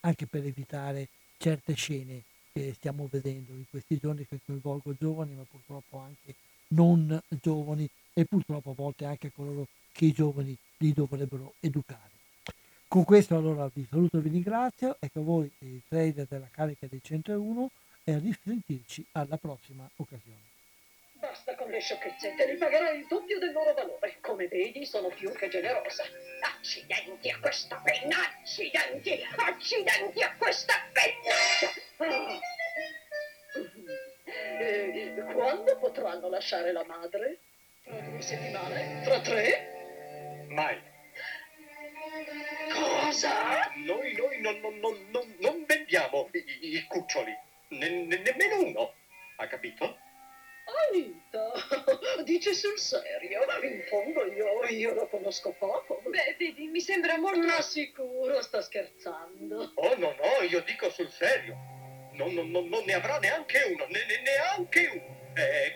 anche per evitare certe scene che stiamo vedendo in questi giorni, che coinvolgono giovani ma purtroppo anche non giovani, e purtroppo a volte anche coloro che i giovani li dovrebbero educare. Con questo allora vi saluto e vi ringrazio. Ecco a voi il trailer della carica dei 101 e a risentirci alla prossima occasione. Basta con le sciocchezze, te ne pagherai il doppio del loro valore. Come vedi, sono più che generosa. Accidenti a questa penna! Accidenti! Accidenti a questa penna! Quando potranno lasciare la madre? Tra 2 settimane? Tra 3? Mai. Cosa? Noi non vendiamo i cuccioli. Nemmeno uno. Ha capito? Anita, dice sul serio? In fondo io lo conosco poco. Beh, vedi, mi sembra molto... Ma sicuro, sta scherzando. Oh, no, io dico sul serio. Non ne avrà neanche uno, neanche uno.